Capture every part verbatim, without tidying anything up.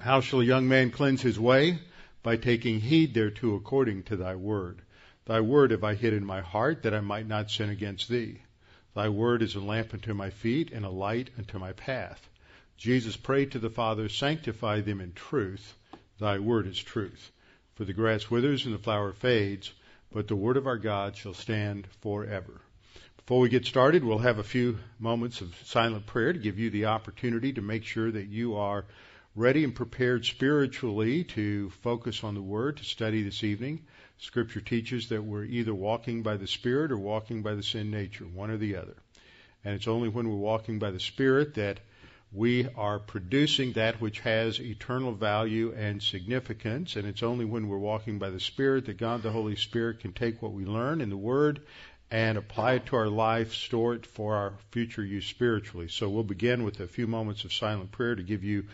How shall a young man cleanse his way? By taking heed thereto according to thy word. Thy word have I hid in my heart, that I might not sin against thee. Thy word is a lamp unto my feet, and a light unto my path. Jesus prayed to the Father, sanctify them in truth. Thy word is truth. For the grass withers and the flower fades, but the word of our God shall stand forever. Before we get started, we'll have a few moments of silent prayer to give you the opportunity to make sure that you are ready and prepared spiritually to focus on the Word, to study this evening. Scripture teaches that we're either walking by the Spirit or walking by the sin nature, one or the other. And it's only when we're walking by the Spirit that we are producing that which has eternal value and significance. And it's only when we're walking by the Spirit that God the Holy Spirit can take what we learn in the Word and apply it to our life, store it for our future use spiritually. So we'll begin with a few moments of silent prayer to give you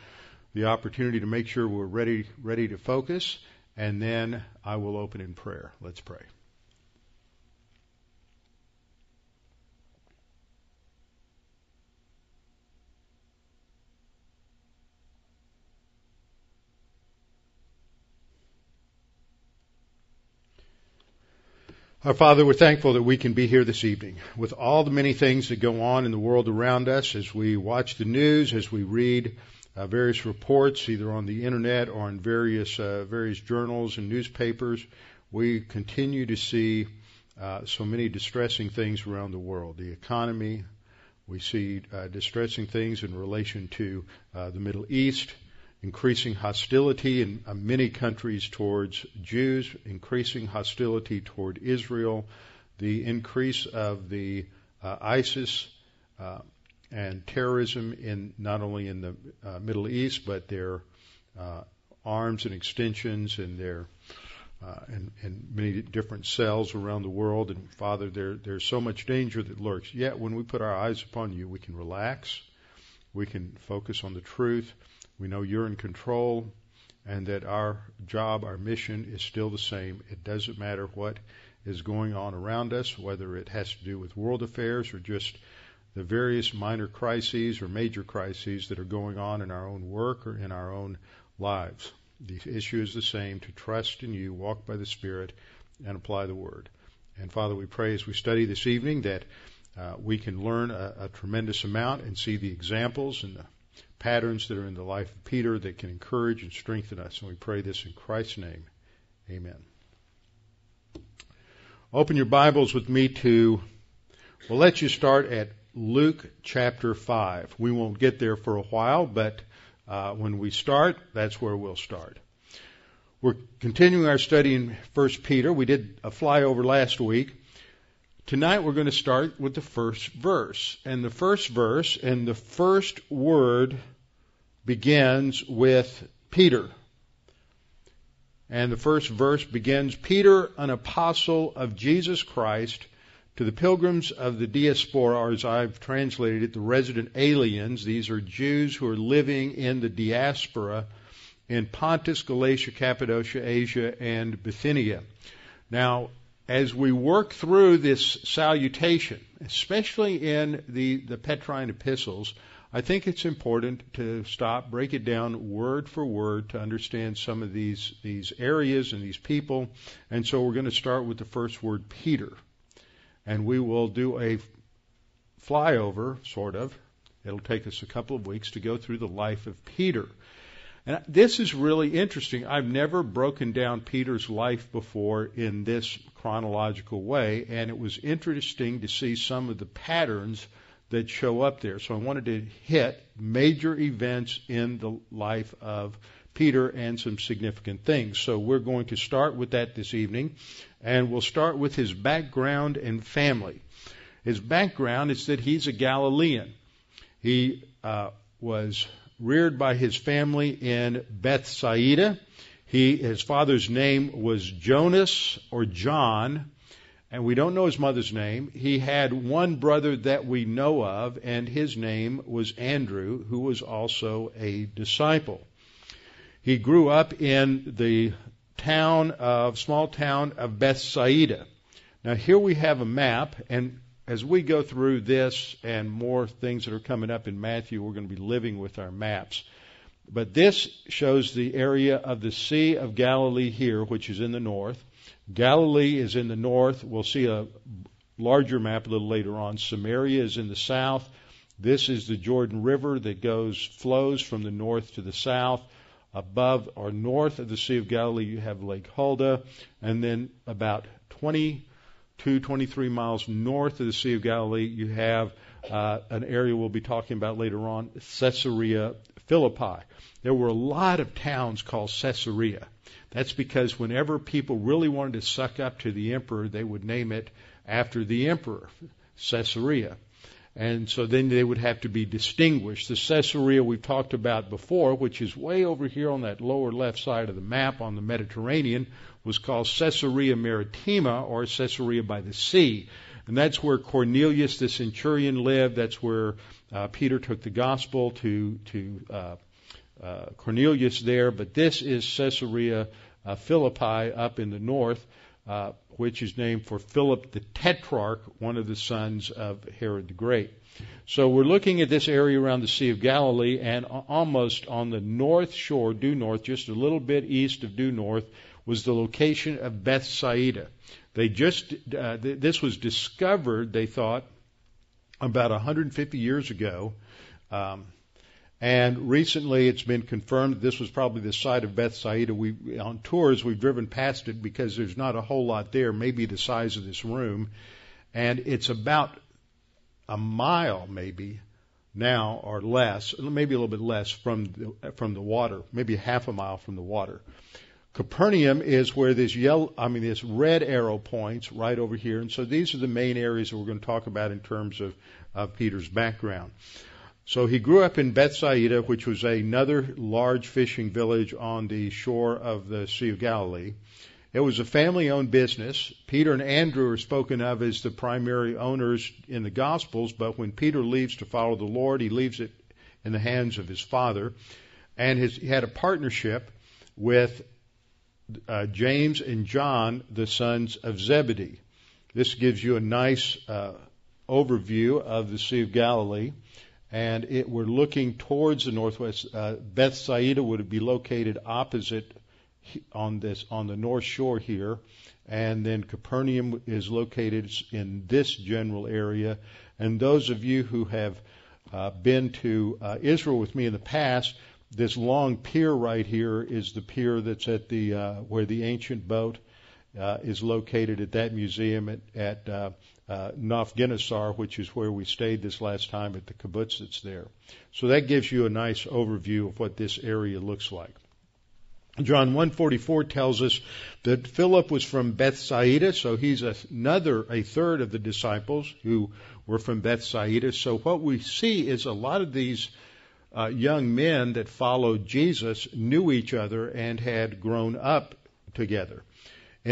the opportunity to make sure we're ready, ready to focus, and then I will open in prayer. Let's pray. Our Father, we're thankful that we can be here this evening. With all the many things that go on in the world around us, as we watch the news, as we read Uh, various reports, either on the internet or in various uh, various journals and newspapers, we continue to see uh, so many distressing things around the world. The economy, we see uh, distressing things in relation to uh, the Middle East, increasing hostility in uh, many countries towards Jews, increasing hostility toward Israel, the increase of the uh, ISIS uh and terrorism in not only in the uh, Middle East, but their uh, arms and extensions and their uh, and, and many different cells around the world. And Father, there there's so much danger that lurks. Yet when we put our eyes upon you, we can relax, we can focus on the truth. We know you're in control, and that our job, our mission is still the same. It doesn't matter what is going on around us, whether it has to do with world affairs or just the various minor crises or major crises that are going on in our own work or in our own lives. The issue is the same, to trust in you, walk by the Spirit, and apply the Word. And Father, we pray as we study this evening that uh, we can learn a, a tremendous amount and see the examples and the patterns that are in the life of Peter that can encourage and strengthen us. And we pray this in Christ's name. Amen. Open your Bibles with me to, we'll let you start at Luke chapter five. We won't get there for a while, but uh, when we start, that's where we'll start. We're continuing our study in First Peter. We did a flyover last week. Tonight we're going to start with the first verse. And the first verse and the first word begins with Peter. And the first verse begins, Peter, an apostle of Jesus Christ, to the pilgrims of the diaspora, or as I've translated it, the resident aliens. These are Jews who are living in the diaspora in Pontus, Galatia, Cappadocia, Asia, and Bithynia. Now, as we work through this salutation, especially in the, the Petrine epistles, I think it's important to stop, break it down word for word to understand some of these, these areas and these people. And so we're going to start with the first word, Peter. And we will do a flyover, sort of. It'll take us a couple of weeks to go through the life of Peter. And this is really interesting. I've never broken down Peter's life before in this chronological way, and it was interesting to see some of the patterns that show up there. So I wanted to hit major events in the life of Peter and some significant things. So we're going to start with that this evening, and we'll start with his background and family. His background is that he's a Galilean. He uh, was reared by his family in Bethsaida. He, his father's name was Jonas or John, and we don't know his mother's name. He had one brother that we know of, and his name was Andrew, who was also a disciple. He grew up in the town of, small town of Bethsaida. Now here we have a map, and as we go through this and more things that are coming up in Matthew, we're going to be living with our maps. But this shows the area of the Sea of Galilee here, which is in the north. Galilee is in the north. We'll see a larger map a little later on. Samaria is in the south. This is the Jordan River that goes flows from the north to the south. Above or north of the Sea of Galilee, you have Lake Huldah. And then about twenty-two, twenty-three miles north of the Sea of Galilee, you have uh, an area we'll be talking about later on, Caesarea Philippi. There were a lot of towns called Caesarea. That's because whenever people really wanted to suck up to the emperor, they would name it after the emperor, Caesarea. And so then they would have to be distinguished. The Caesarea we've talked about before, which is way over here on that lower left side of the map on the Mediterranean, was called Caesarea Maritima, or Caesarea by the Sea. And that's where Cornelius the centurion lived. That's where uh, Peter took the gospel to to uh, uh, Cornelius there. But this is Caesarea uh, Philippi up in the north, uh, which is named for Philip the Tetrarch, one of the sons of Herod the Great. So we're looking at this area around the Sea of Galilee, and almost on the north shore, due north, just a little bit east of due north, was the location of Bethsaida. They just uh, th- this was discovered, they thought, about one hundred fifty years ago, um, and recently it's been confirmed that this was probably the site of Bethsaida. We on tours we've driven past it because there's not a whole lot there, maybe the size of this room, and it's about a mile maybe now or less, maybe a little bit less from the, from the water, maybe half a mile from the water. Capernaum is where this yellow, I mean, this red arrow points right over here. And so these are the main areas that we're going to talk about in terms of, of Peter's background. So he grew up in Bethsaida, which was another large fishing village on the shore of the Sea of Galilee. It was a family-owned business. Peter and Andrew are spoken of as the primary owners in the Gospels, but when Peter leaves to follow the Lord, he leaves it in the hands of his father. And his, he had a partnership with Uh, James and John, the sons of Zebedee. This gives you a nice uh, overview of the Sea of Galilee, and it, we're looking towards the northwest. Uh, Bethsaida would be located opposite on this on the north shore here, and then Capernaum is located in this general area. And those of you who have uh, been to uh, Israel with me in the past, this long pier right here is the pier that's at the uh, where the ancient boat uh, is located at that museum at, at uh, uh, Nafgenasar, which is where we stayed this last time at the kibbutz that's there. So that gives you a nice overview of what this area looks like. John one forty-four tells us that Philip was from Bethsaida, so he's another, a third of the disciples who were from Bethsaida. So what we see is a lot of these Uh, young men that followed Jesus knew each other and had grown up together.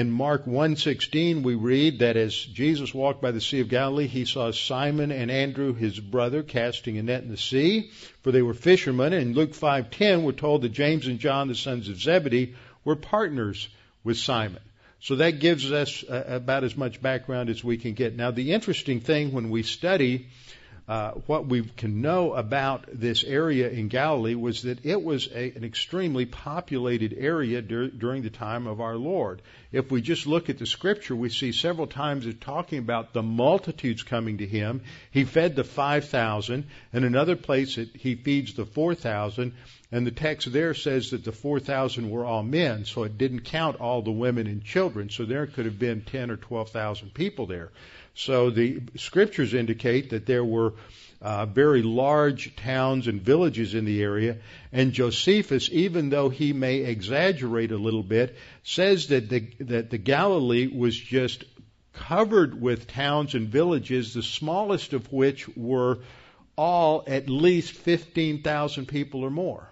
In Mark one sixteen, we read that as Jesus walked by the Sea of Galilee, he saw Simon and Andrew, his brother, casting a net in the sea, for they were fishermen. And in Luke five ten, we're told that James and John, the sons of Zebedee, were partners with Simon. So that gives us uh, about as much background as we can get. Now, the interesting thing when we study Uh, what we can know about this area in Galilee was that it was a, an extremely populated area dur- during the time of our Lord. If we just look at the scripture, we see several times it's talking about the multitudes coming to him. He fed the five thousand, and another place it, he feeds the four thousand, and the text there says that the four thousand were all men, so it didn't count all the women and children, so there could have been ten or twelve thousand people there. So the scriptures indicate that there were uh, very large towns and villages in the area. And Josephus, even though he may exaggerate a little bit, says that the, that the Galilee was just covered with towns and villages, the smallest of which were all at least fifteen thousand people or more.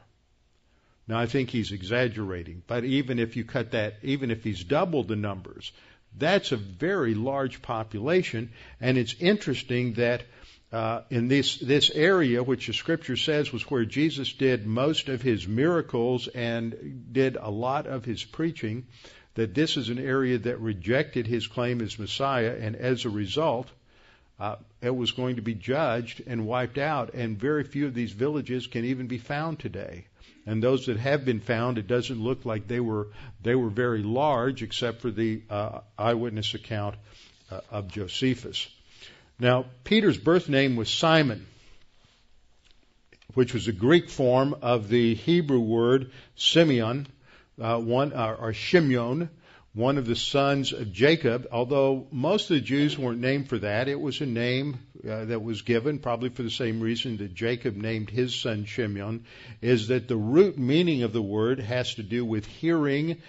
Now, I think he's exaggerating, but even if you cut that, even if he's doubled the numbers, that's a very large population, and it's interesting that uh, in this this area, which the scripture says was where Jesus did most of his miracles and did a lot of his preaching, that this is an area that rejected his claim as Messiah, and as a result, uh, it was going to be judged and wiped out, and very few of these villages can even be found today. And those that have been found, it doesn't look like they were they were very large, except for the uh, eyewitness account uh, of Josephus. Now, Peter's birth name was Simon, which was a Greek form of the Hebrew word Simeon, uh, one uh, or Shimeon, one of the sons of Jacob. Although most of the Jews weren't named for that, it was a name uh, that was given, probably for the same reason that Jacob named his son Shimeon, is that the root meaning of the word has to do with hearing,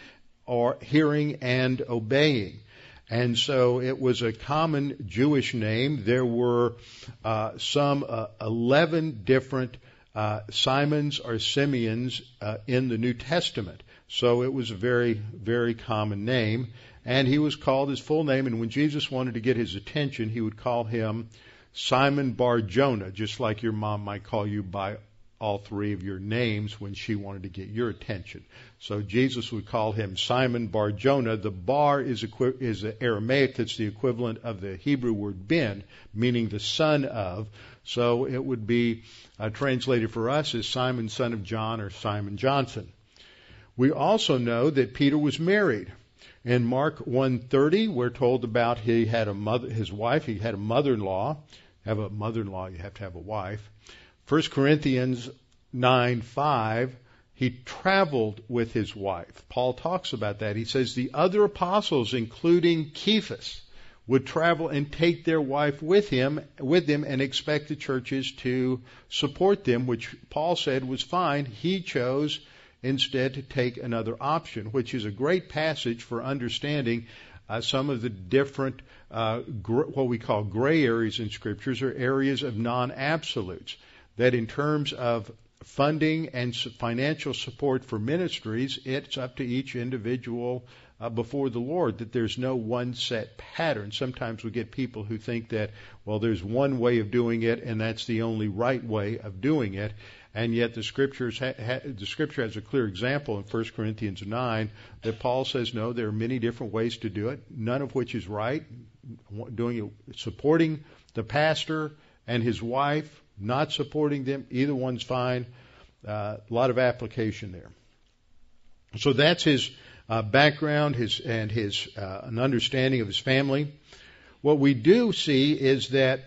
or hearing and obeying. And so it was a common Jewish name. There were uh, some uh, eleven different uh, Simons or Simeons uh, in the New Testament. So it was a very, very common name. And he was called his full name. And when Jesus wanted to get his attention, he would call him Simon Bar-Jonah, just like your mom might call you by all three of your names when she wanted to get your attention. So Jesus would call him Simon Bar-Jonah. The bar is, equi- is the Aramaic that's the equivalent of the Hebrew word ben, meaning the son of. So it would be uh, translated for us as Simon, son of John, or Simon Johnson. We also know that Peter was married. In Mark one thirty, we're told about he had a mother, his wife, he had a mother-in-law. Have a mother-in-law, you have to have a wife. First Corinthians nine five, he traveled with his wife. Paul talks about that. He says the other apostles, including Cephas, would travel and take their wife with him, with them, and expect the churches to support them, which Paul said was fine. He chose instead to take another option, which is a great passage for understanding Uh, some of the different, uh, gr- what we call gray areas in scriptures, are areas of non-absolutes. That in terms of funding and financial support for ministries, it's up to each individual uh, before the Lord, that there's no one set pattern. Sometimes we get people who think that, well, there's one way of doing it, and that's the only right way of doing it. And yet the scriptures, ha- ha- the scripture has a clear example in First Corinthians nine that Paul says, no, there are many different ways to do it, none of which is right. Doing it, supporting the pastor and his wife, not supporting them, either one's fine. Uh, a lot of application there. So that's his uh, background, his and his uh, an understanding of his family. What we do see is that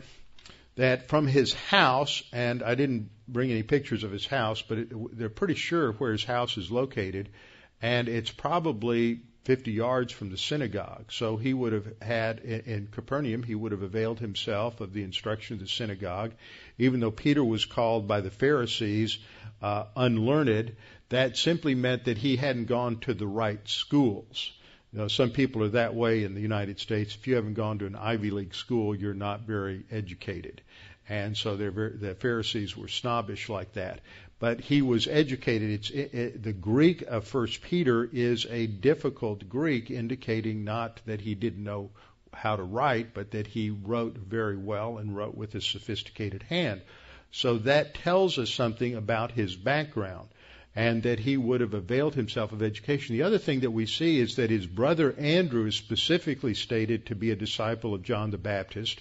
that from his house, and I didn't bring any pictures of his house, but it, they're pretty sure where his house is located, and it's probably fifty yards from the synagogue. So he would have had, in Capernaum, he would have availed himself of the instruction of the synagogue. Even though Peter was called by the Pharisees uh, unlearned, that simply meant that he hadn't gone to the right schools. You know, some people are that way in the United States. If you haven't gone to an Ivy League school, you're not very educated. And so very, the Pharisees were snobbish like that. But he was educated. It's it, it, the Greek of First Peter is a difficult Greek, indicating not that he didn't know how to write, but that he wrote very well and wrote with a sophisticated hand. So that tells us something about his background, and that he would have availed himself of education. The other thing that we see is that his brother Andrew is specifically stated to be a disciple of John the Baptist,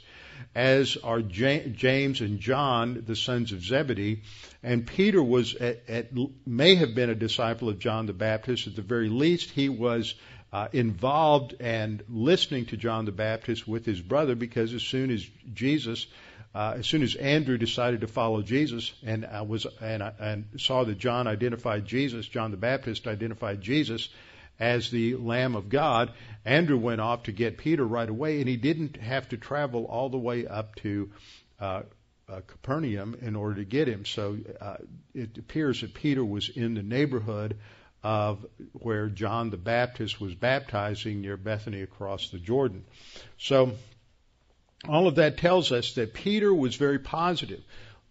as are James and John, the sons of Zebedee. And Peter was at, at, may have been a disciple of John the Baptist. At the very least, he was uh, involved and listening to John the Baptist with his brother, because as soon as Jesus Uh, as soon as Andrew decided to follow Jesus, and I was and, I, and saw that John identified Jesus, John the Baptist identified Jesus as the Lamb of God, Andrew went off to get Peter right away, and he didn't have to travel all the way up to uh, uh, Capernaum in order to get him. So uh, it appears that Peter was in the neighborhood of where John the Baptist was baptizing, near Bethany across the Jordan. So all of that tells us that Peter was very positive.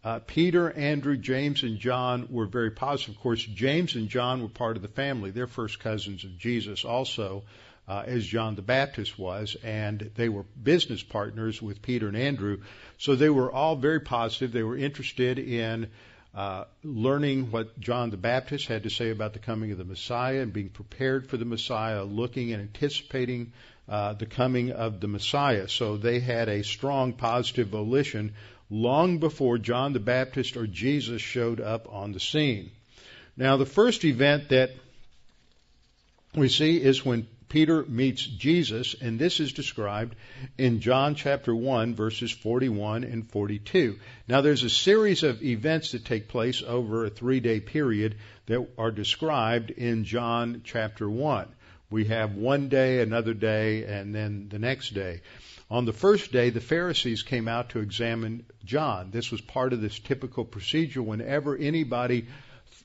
Uh, Peter, Andrew, James, and John were very positive. Of course, James and John were part of the family. They're first cousins of Jesus also, uh, as John the Baptist was, and they were business partners with Peter and Andrew. So they were all very positive. They were interested in uh, learning what John the Baptist had to say about the coming of the Messiah and being prepared for the Messiah, looking and anticipating Uh, the coming of the Messiah. So they had a strong positive volition long before John the Baptist or Jesus showed up on the scene. Now, the first event that we see is when Peter meets Jesus, and this is described in John chapter one, verses forty-one and forty-two. Now, there's a series of events that take place over a three-day period that are described in John chapter one. We have one day, another day, and then the next day. On the first day, the Pharisees came out to examine John. This was part of this typical procedure whenever anybody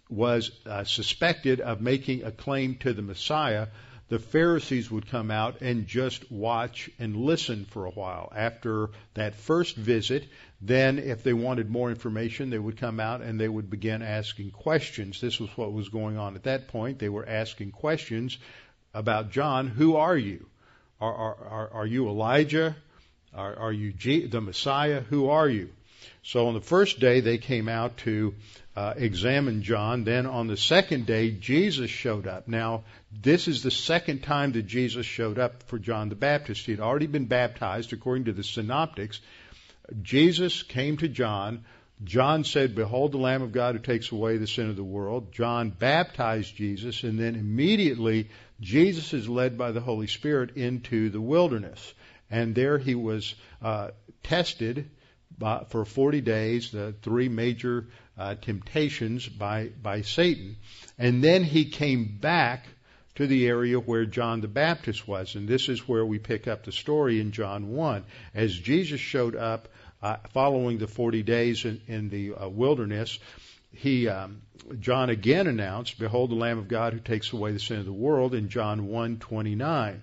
was uh, suspected of making a claim to the Messiah. The Pharisees would come out and just watch and listen for a while. After that first visit, then if they wanted more information, they would come out and they would begin asking questions. This was what was going on at that point. They were asking questions about John. Who are you? Are, are, are, are you Elijah? Are, are you G- the Messiah? Who are you? So on the first day, they came out to Uh, examined John. Then on the second day, Jesus showed up. Now, this is the second time that Jesus showed up for John the Baptist. He had already been baptized, according to the synoptics. Jesus came to John. John said, "Behold the Lamb of God who takes away the sin of the world." John baptized Jesus, and then immediately Jesus is led by the Holy Spirit into the wilderness. And there he was uh, tested by, for forty days, the three major Uh, temptations by, by Satan. And then he came back to the area where John the Baptist was. And this is where we pick up the story in John one. As Jesus showed up uh, following the forty days in, in the uh, wilderness, he um, John again announced, "Behold the Lamb of God who takes away the sin of the world," in John one twenty-nine.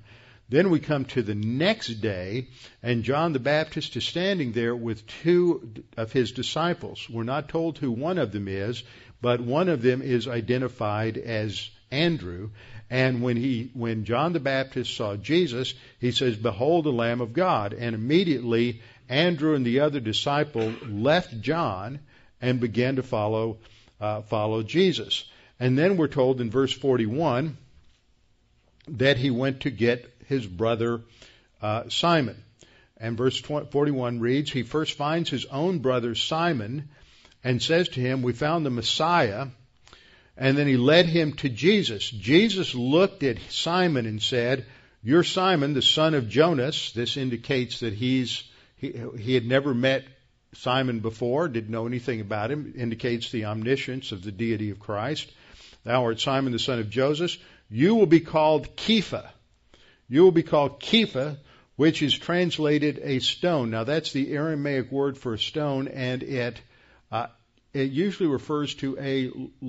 Then we come to the next day, and John the Baptist is standing there with two of his disciples. We're not told who one of them is, but one of them is identified as Andrew. And when he, when John the Baptist saw Jesus, he says, "Behold the Lamb of God." And immediately Andrew and the other disciple left John and began to follow, uh, follow Jesus. And then we're told in verse forty-one that he went to get his brother uh, Simon. And verse forty-one reads, he first finds his own brother Simon and says to him, "We found the Messiah." And then he led him to Jesus. Jesus looked at Simon and said, "You're Simon, the son of Jonas." This indicates that he's he, he had never met Simon before, didn't know anything about him. It indicates the omniscience of the deity of Christ. "Thou art Simon, the son of Joseph. You will be called Kepha." You will be called Kepha, which is translated a stone. Now, that's the Aramaic word for a stone, and it uh, it usually refers to a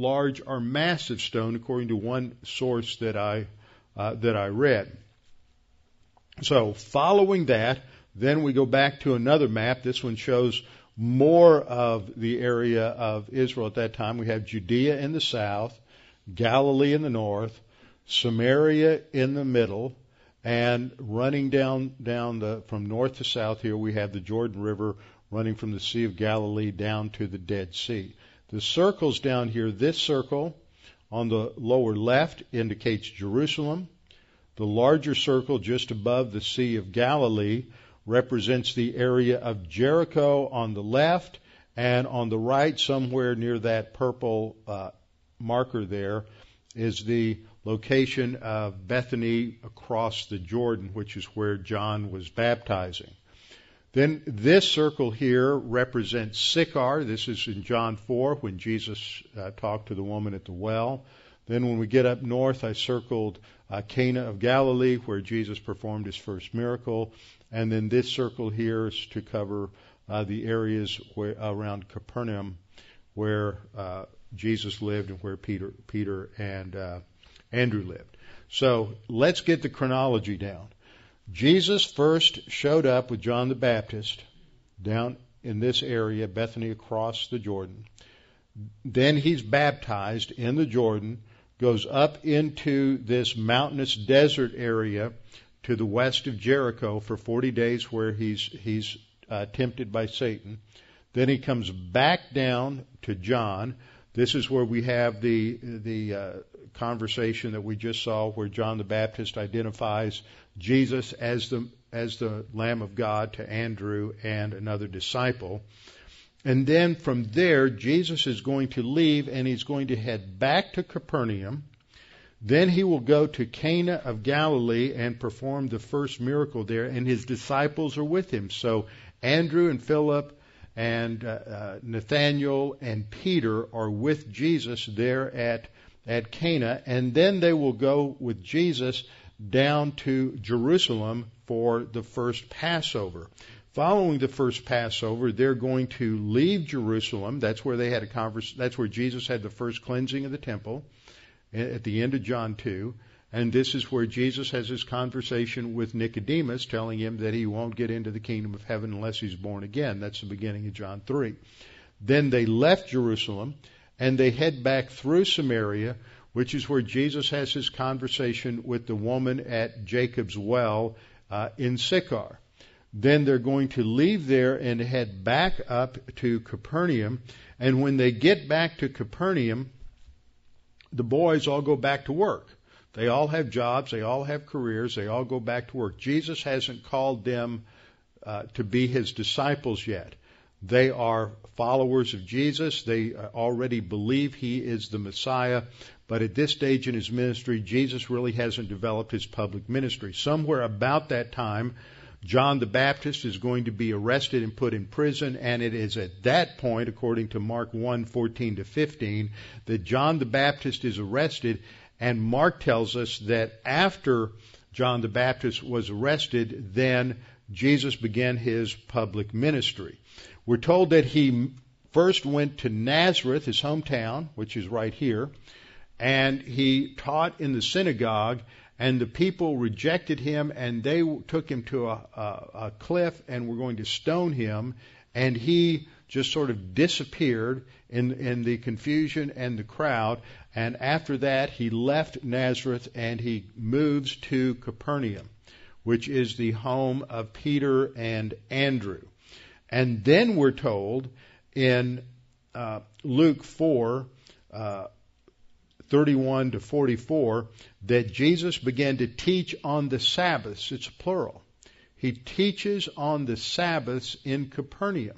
large or massive stone, according to one source that I uh, that I read. So, following that, then we go back to another map. This one shows more of the area of Israel at that time. We have Judea in the south, Galilee in the north, Samaria in the middle. And running down down the from north to south here, we have the Jordan River running from the Sea of Galilee down to the Dead Sea. The circles down here, this circle on the lower left indicates Jerusalem. The larger circle just above the Sea of Galilee represents the area of Jericho on the left, and on the right, somewhere near that purple uh, marker there, is the location of Bethany across the Jordan, which is where John was baptizing. Then this circle here represents Sychar. This is in John four when Jesus uh, talked to the woman at the well. Then when we get up north, I circled uh, Cana of Galilee, where Jesus performed his first miracle. And then this circle here is to cover uh, the areas where, around Capernaum where uh, Jesus lived and where Peter, Peter and uh, Andrew lived. So let's get the chronology down. Jesus first showed up with John the Baptist down in this area, Bethany across the Jordan. Then he's baptized in the Jordan, goes up into this mountainous desert area to the west of Jericho for forty days where he's, he's uh, tempted by Satan. Then he comes back down to John. This is where we have the the uh, conversation that we just saw, where John the Baptist identifies Jesus as the as the Lamb of God to Andrew and another disciple. And then from there, Jesus is going to leave and he's going to head back to Capernaum. Then he will go to Cana of Galilee and perform the first miracle there, and his disciples are with him. So Andrew and Philip and uh, uh, Nathanael and Peter are with Jesus there at, at Cana, and then they will go with Jesus down to Jerusalem for the first Passover. Following the first Passover, they're going to leave Jerusalem. That's where they had a converse, that's where Jesus had the first cleansing of the temple at the end of John two, and this is where Jesus has his conversation with Nicodemus, telling him that he won't get into the kingdom of heaven unless he's born again. That's the beginning of John three. Then they left Jerusalem, and they head back through Samaria, which is where Jesus has his conversation with the woman at Jacob's well uh, in Sychar. Then they're going to leave there and head back up to Capernaum, and when they get back to Capernaum, the boys all go back to work. They all have jobs. They all have careers. They all go back to work. Jesus hasn't called them uh, to be his disciples yet. They are followers of Jesus. They already believe he is the Messiah. But at this stage in his ministry, Jesus really hasn't developed his public ministry. Somewhere about that time, John the Baptist is going to be arrested and put in prison, and it is at that point, according to Mark one, fourteen to fifteen, that John the Baptist is arrested, and Mark tells us that after John the Baptist was arrested, then Jesus began his public ministry. We're told that he first went to Nazareth, his hometown, which is right here, and he taught in the synagogue, and the people rejected him, and they took him to a, a, a cliff and were going to stone him. And he just sort of disappeared in, in the confusion and the crowd. And after that, he left Nazareth and he moves to Capernaum, which is the home of Peter and Andrew. And then we're told in uh, Luke four, uh, thirty-one to forty-four, that Jesus began to teach on the Sabbaths. It's plural. He teaches on the Sabbaths in Capernaum.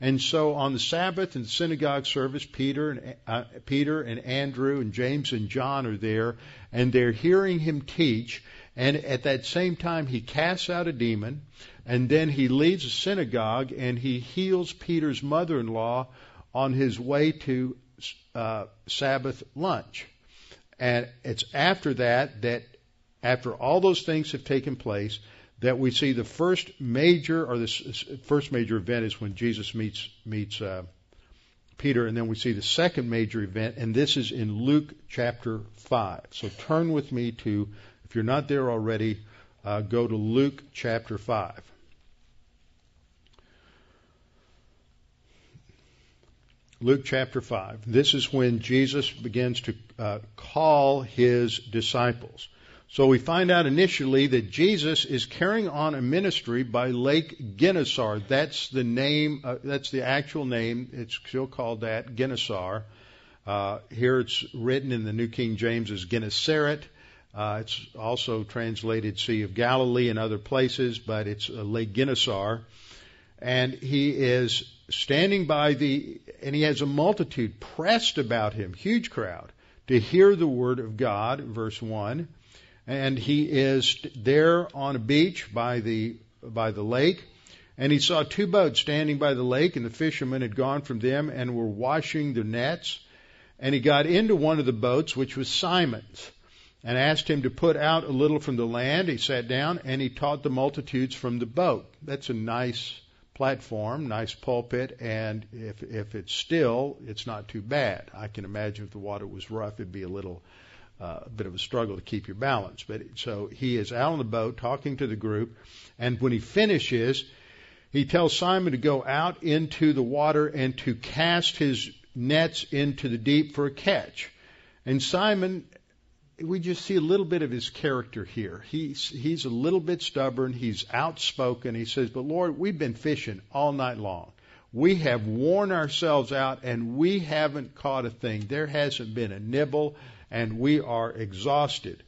And so on the Sabbath in the synagogue service, Peter and uh, Peter and Andrew and James and John are there, and they're hearing him teach. And at that same time, he casts out a demon, and then he leaves the synagogue, and he heals Peter's mother-in-law on his way to uh, Sabbath lunch. And it's after that, that after all those things have taken place, that we see the first major, or the first major event is when Jesus meets meets uh, Peter, and then we see the second major event, and this is in Luke chapter five. So turn with me to, if you're not there already, uh, go to Luke chapter five. Luke chapter five. This is when Jesus begins to uh, call his disciples. So we find out initially that Jesus is carrying on a ministry by Lake Gennesaret. That's the name, uh, that's the actual name. It's still called that, Gennesaret. Uh, here it's written in the New King James as Gennesaret. Uh, it's also translated Sea of Galilee and other places, but it's uh, Lake Gennesaret. And he is standing by the, and he has a multitude pressed about him, huge crowd, to hear the word of God, verse one. And he is there on a beach by the by the lake, and he saw two boats standing by the lake, and the fishermen had gone from them and were washing their nets. And he got into one of the boats, which was Simon's, and asked him to put out a little from the land. He sat down, and he taught the multitudes from the boat. That's a nice platform, nice pulpit, and if if it's still, it's not too bad. I can imagine if the water was rough, it'd be a little uh, bit of a struggle to keep your balance. But so he is out on the boat talking to the group, and when he finishes, he tells Simon to go out into the water and to cast his nets into the deep for a catch. And Simon, we just see a little bit of his character here. He's, he's a little bit stubborn. He's outspoken. He says, but Lord, we've been fishing all night long. We have worn ourselves out, and we haven't caught a thing. There hasn't been a nibble, and we are exhausted.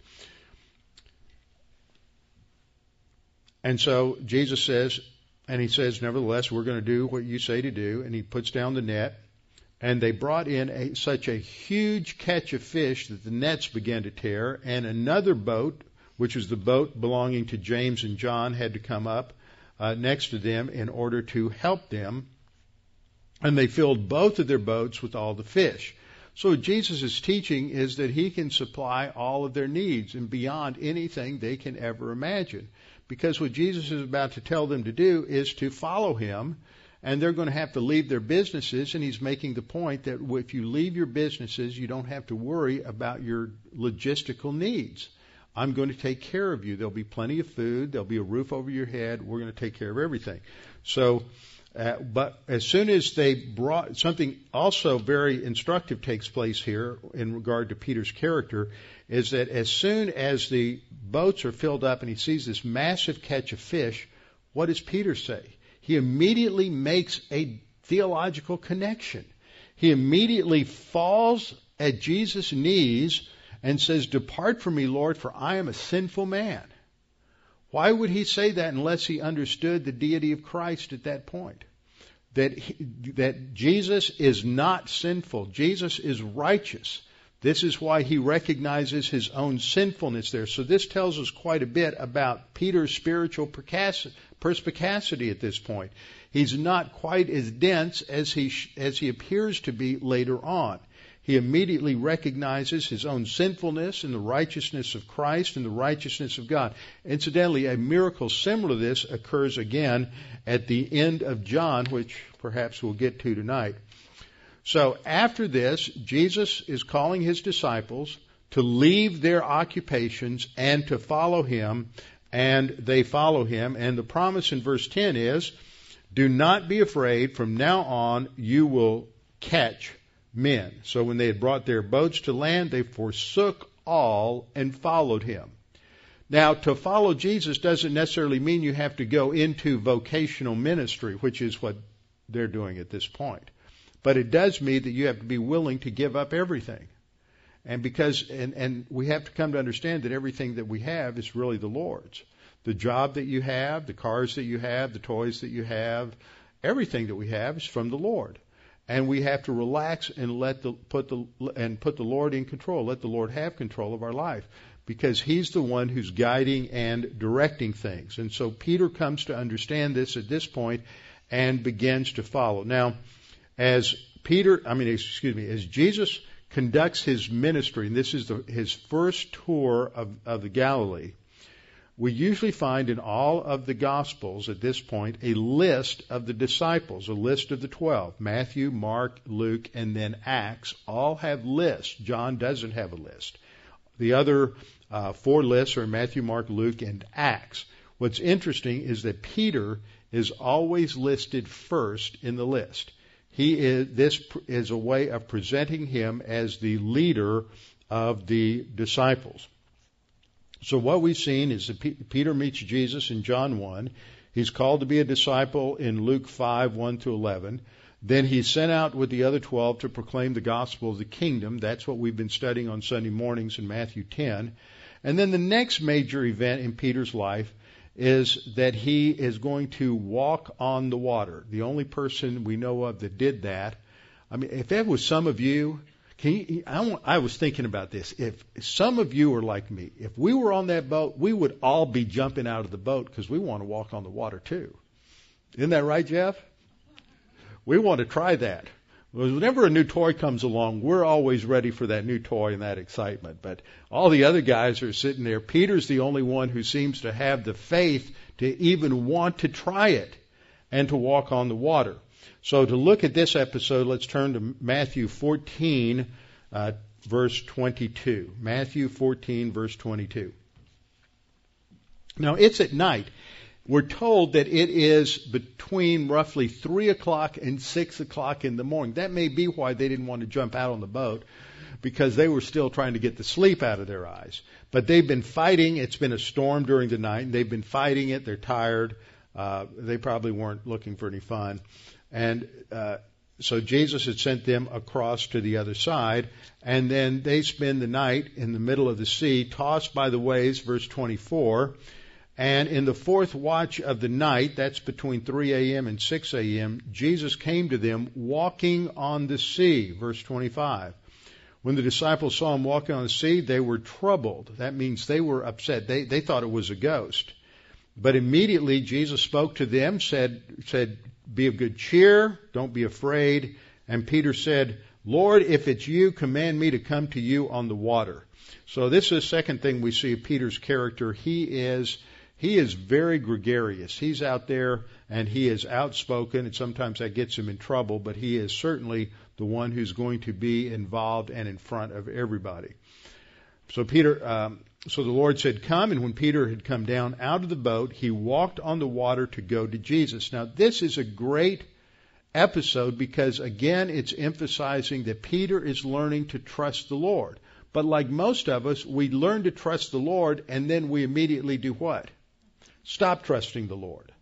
And so Jesus says, And he says, nevertheless, we're going to do what you say to do. And he puts down the net. And they brought in a, such a huge catch of fish that the nets began to tear. And another boat, which was the boat belonging to James and John, had to come up uh, next to them in order to help them. And they filled both of their boats with all the fish. So Jesus' teaching is that he can supply all of their needs and beyond anything they can ever imagine. Because what Jesus is about to tell them to do is to follow him, and they're going to have to leave their businesses, and he's making the point that if you leave your businesses, you don't have to worry about your logistical needs. I'm going to take care of you. There'll be plenty of food. There'll be a roof over your head. We're going to take care of everything. So, uh, but as soon as they brought, something also very instructive takes place here in regard to Peter's character, is that as soon as the boats are filled up and he sees this massive catch of fish, what does Peter say? He immediately makes a theological connection. He immediately falls at Jesus' knees and says, depart from me, Lord, for I am a sinful man. Why would he say that unless he understood the deity of Christ at that point? That he, that Jesus is not sinful. Jesus is righteous. This is why he recognizes his own sinfulness there. So this tells us quite a bit about Peter's spiritual perspicacity at this point. He's not quite as dense as he as he appears to be later on. He immediately recognizes his own sinfulness and the righteousness of Christ and the righteousness of God. Incidentally, a miracle similar to this occurs again at the end of John, which perhaps we'll get to tonight. So after this, Jesus is calling his disciples to leave their occupations and to follow him, and they follow him. And the promise in verse ten is, do not be afraid, from now on you will catch men. So when they had brought their boats to land, they forsook all and followed him. Now, to follow Jesus doesn't necessarily mean you have to go into vocational ministry, which is what they're doing at this point. But it does mean that you have to be willing to give up everything. And because and, and we have to come to understand that everything that we have is really the Lord's. The job that you have, the cars that you have, the toys that you have, everything that we have is from the Lord. And we have to relax and let the put the and put the Lord in control. Let the Lord have control of our life, because he's the one who's guiding and directing things. And so Peter comes to understand this at this point and begins to follow. Now, as Peter, I mean, excuse me, as Jesus conducts his ministry, and this is the, his first tour of, of the Galilee, we usually find in all of the Gospels at this point a list of the disciples, a list of the twelve. Matthew, Mark, Luke, and then Acts all have lists. John doesn't have a list. The other uh, four lists are Matthew, Mark, Luke, and Acts. What's interesting is that Peter is always listed first in the list. He is, this is a way of presenting him as the leader of the disciples. So what we've seen is that Peter meets Jesus in John one. He's called to be a disciple in Luke five, one through eleven. Then he's sent out with the other twelve to proclaim the gospel of the kingdom. That's what we've been studying on Sunday mornings in Matthew ten. And then the next major event in Peter's life is that he is going to walk on the water. The only person we know of that did that. I mean, if that was some of you, can you, I, want, I was thinking about this. If some of you are like me, if we were on that boat, we would all be jumping out of the boat because we want to walk on the water too. Isn't that right, Jeff? We want to try that. Whenever a new toy comes along, we're always ready for that new toy and that excitement. But all the other guys are sitting there. Peter's the only one who seems to have the faith to even want to try it and to walk on the water. So to look at this episode, let's turn to Matthew fourteen, uh, verse twenty-two. Matthew fourteen, verse twenty-two. Now, it's at night. We're told that it is between roughly three o'clock and six o'clock in the morning. That may be why they didn't want to jump out on the boat, because they were still trying to get the sleep out of their eyes. But they've been fighting. It's been a storm during the night, and they've been fighting it. They're tired. Uh, they probably weren't looking for any fun. And uh, so Jesus had sent them across to the other side, and then they spend the night in the middle of the sea, tossed by the waves, verse twenty-four. And in the fourth watch of the night, that's between three a.m. and six a.m., Jesus came to them walking on the sea, verse twenty-five. When the disciples saw him walking on the sea, they were troubled. That means they were upset. They, they thought it was a ghost. But immediately Jesus spoke to them, said, said, be of good cheer, don't be afraid. And Peter said, Lord, if it's you, command me to come to you on the water. So this is the second thing we see of Peter's character. He is... He is very gregarious. He's out there, and he is outspoken, and sometimes that gets him in trouble, but he is certainly the one who's going to be involved and in front of everybody. So Peter, um, so the Lord said, come, and when Peter had come down out of the boat, he walked on the water to go to Jesus. Now, this is a great episode because, again, it's emphasizing that Peter is learning to trust the Lord. But like most of us, we learn to trust the Lord, and then we immediately do what? Stop trusting the Lord.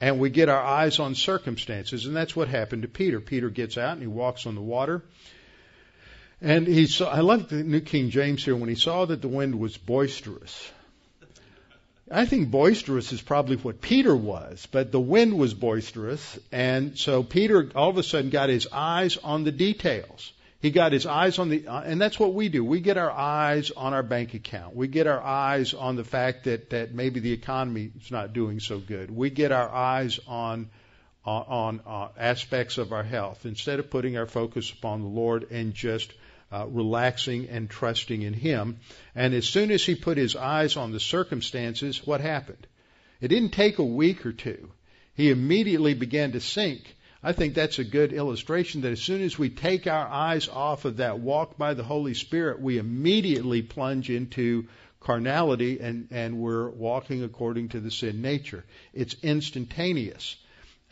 And we get our eyes on circumstances, and that's what happened to Peter. Peter gets out and he walks on the water. And he saw, I love the New King James here, when he saw that the wind was boisterous. I think boisterous is probably what Peter was, but the wind was boisterous, and so Peter all of a sudden got his eyes on the details. He got his eyes on the, and that's what we do. We get our eyes on our bank account. We get our eyes on the fact that, that maybe the economy is not doing so good. We get our eyes on, on, on aspects of our health instead of putting our focus upon the Lord and just uh, relaxing and trusting in Him. And as soon as he put his eyes on the circumstances, what happened? It didn't take a week or two. He immediately began to sink. I think that's a good illustration that as soon as we take our eyes off of that walk by the Holy Spirit, we immediately plunge into carnality and, and we're walking according to the sin nature. It's instantaneous.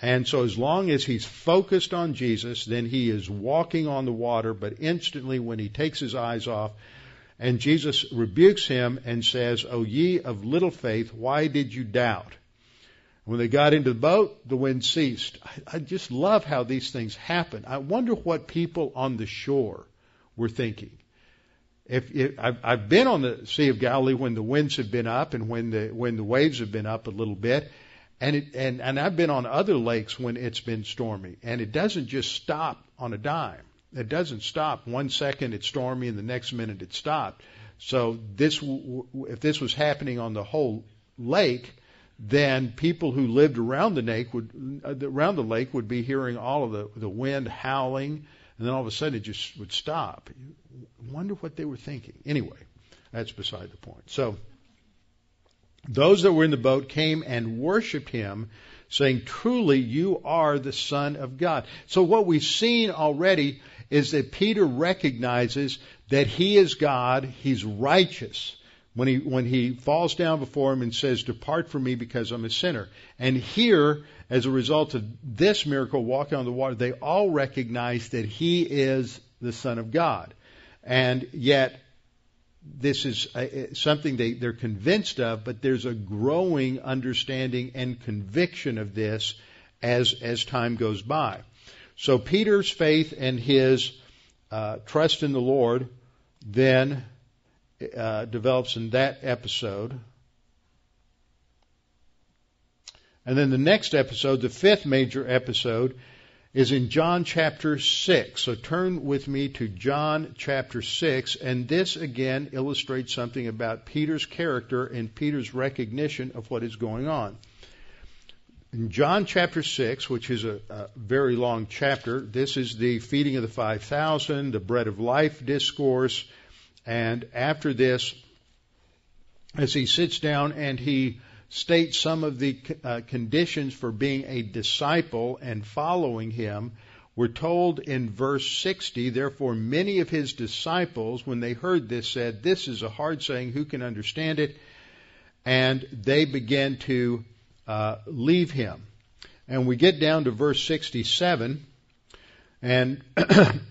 And so as long as he's focused on Jesus, then he is walking on the water, but instantly when he takes his eyes off, and Jesus rebukes him and says, O ye of little faith, why did you doubt? When they got into the boat, the wind ceased. I, I just love how these things happen. I wonder what people on the shore were thinking. If, if I've, I've been on the Sea of Galilee when the winds have been up and when the when the waves have been up a little bit, and it, and and I've been on other lakes when it's been stormy, and it doesn't just stop on a dime. It doesn't stop. One second it's stormy, and the next minute it stopped. So this, if this was happening on the whole lake, then people who lived around the lake would around the lake would be hearing all of the, the wind howling, and then all of a sudden it just would stop. Wonder what they were thinking. Anyway, that's beside the point. So those that were in the boat came and worshipped him, saying, "Truly, you are the Son of God." So what we've seen already is that Peter recognizes that he is God. He's righteous. When he, when he falls down before him and says, depart from me because I'm a sinner. And here, as a result of this miracle, walking on the water, they all recognize that he is the Son of God. And yet, this is a, something they, they're convinced of, but there's a growing understanding and conviction of this as, as time goes by. So Peter's faith and his uh, trust in the Lord then Uh, develops in that episode. And then the next episode, the fifth major episode, is in John chapter six. So turn with me to John chapter six, and this again illustrates something about Peter's character and Peter's recognition of what is going on. In John chapter six, which is a, a very long chapter, this is the feeding of the five thousand, the bread of life discourse. And after this, as he sits down and he states some of the uh, conditions for being a disciple and following him, we're told in verse sixty, therefore many of his disciples, when they heard this, said, this is a hard saying, who can understand it? And they began to uh, leave him. And we get down to verse sixty-seven. And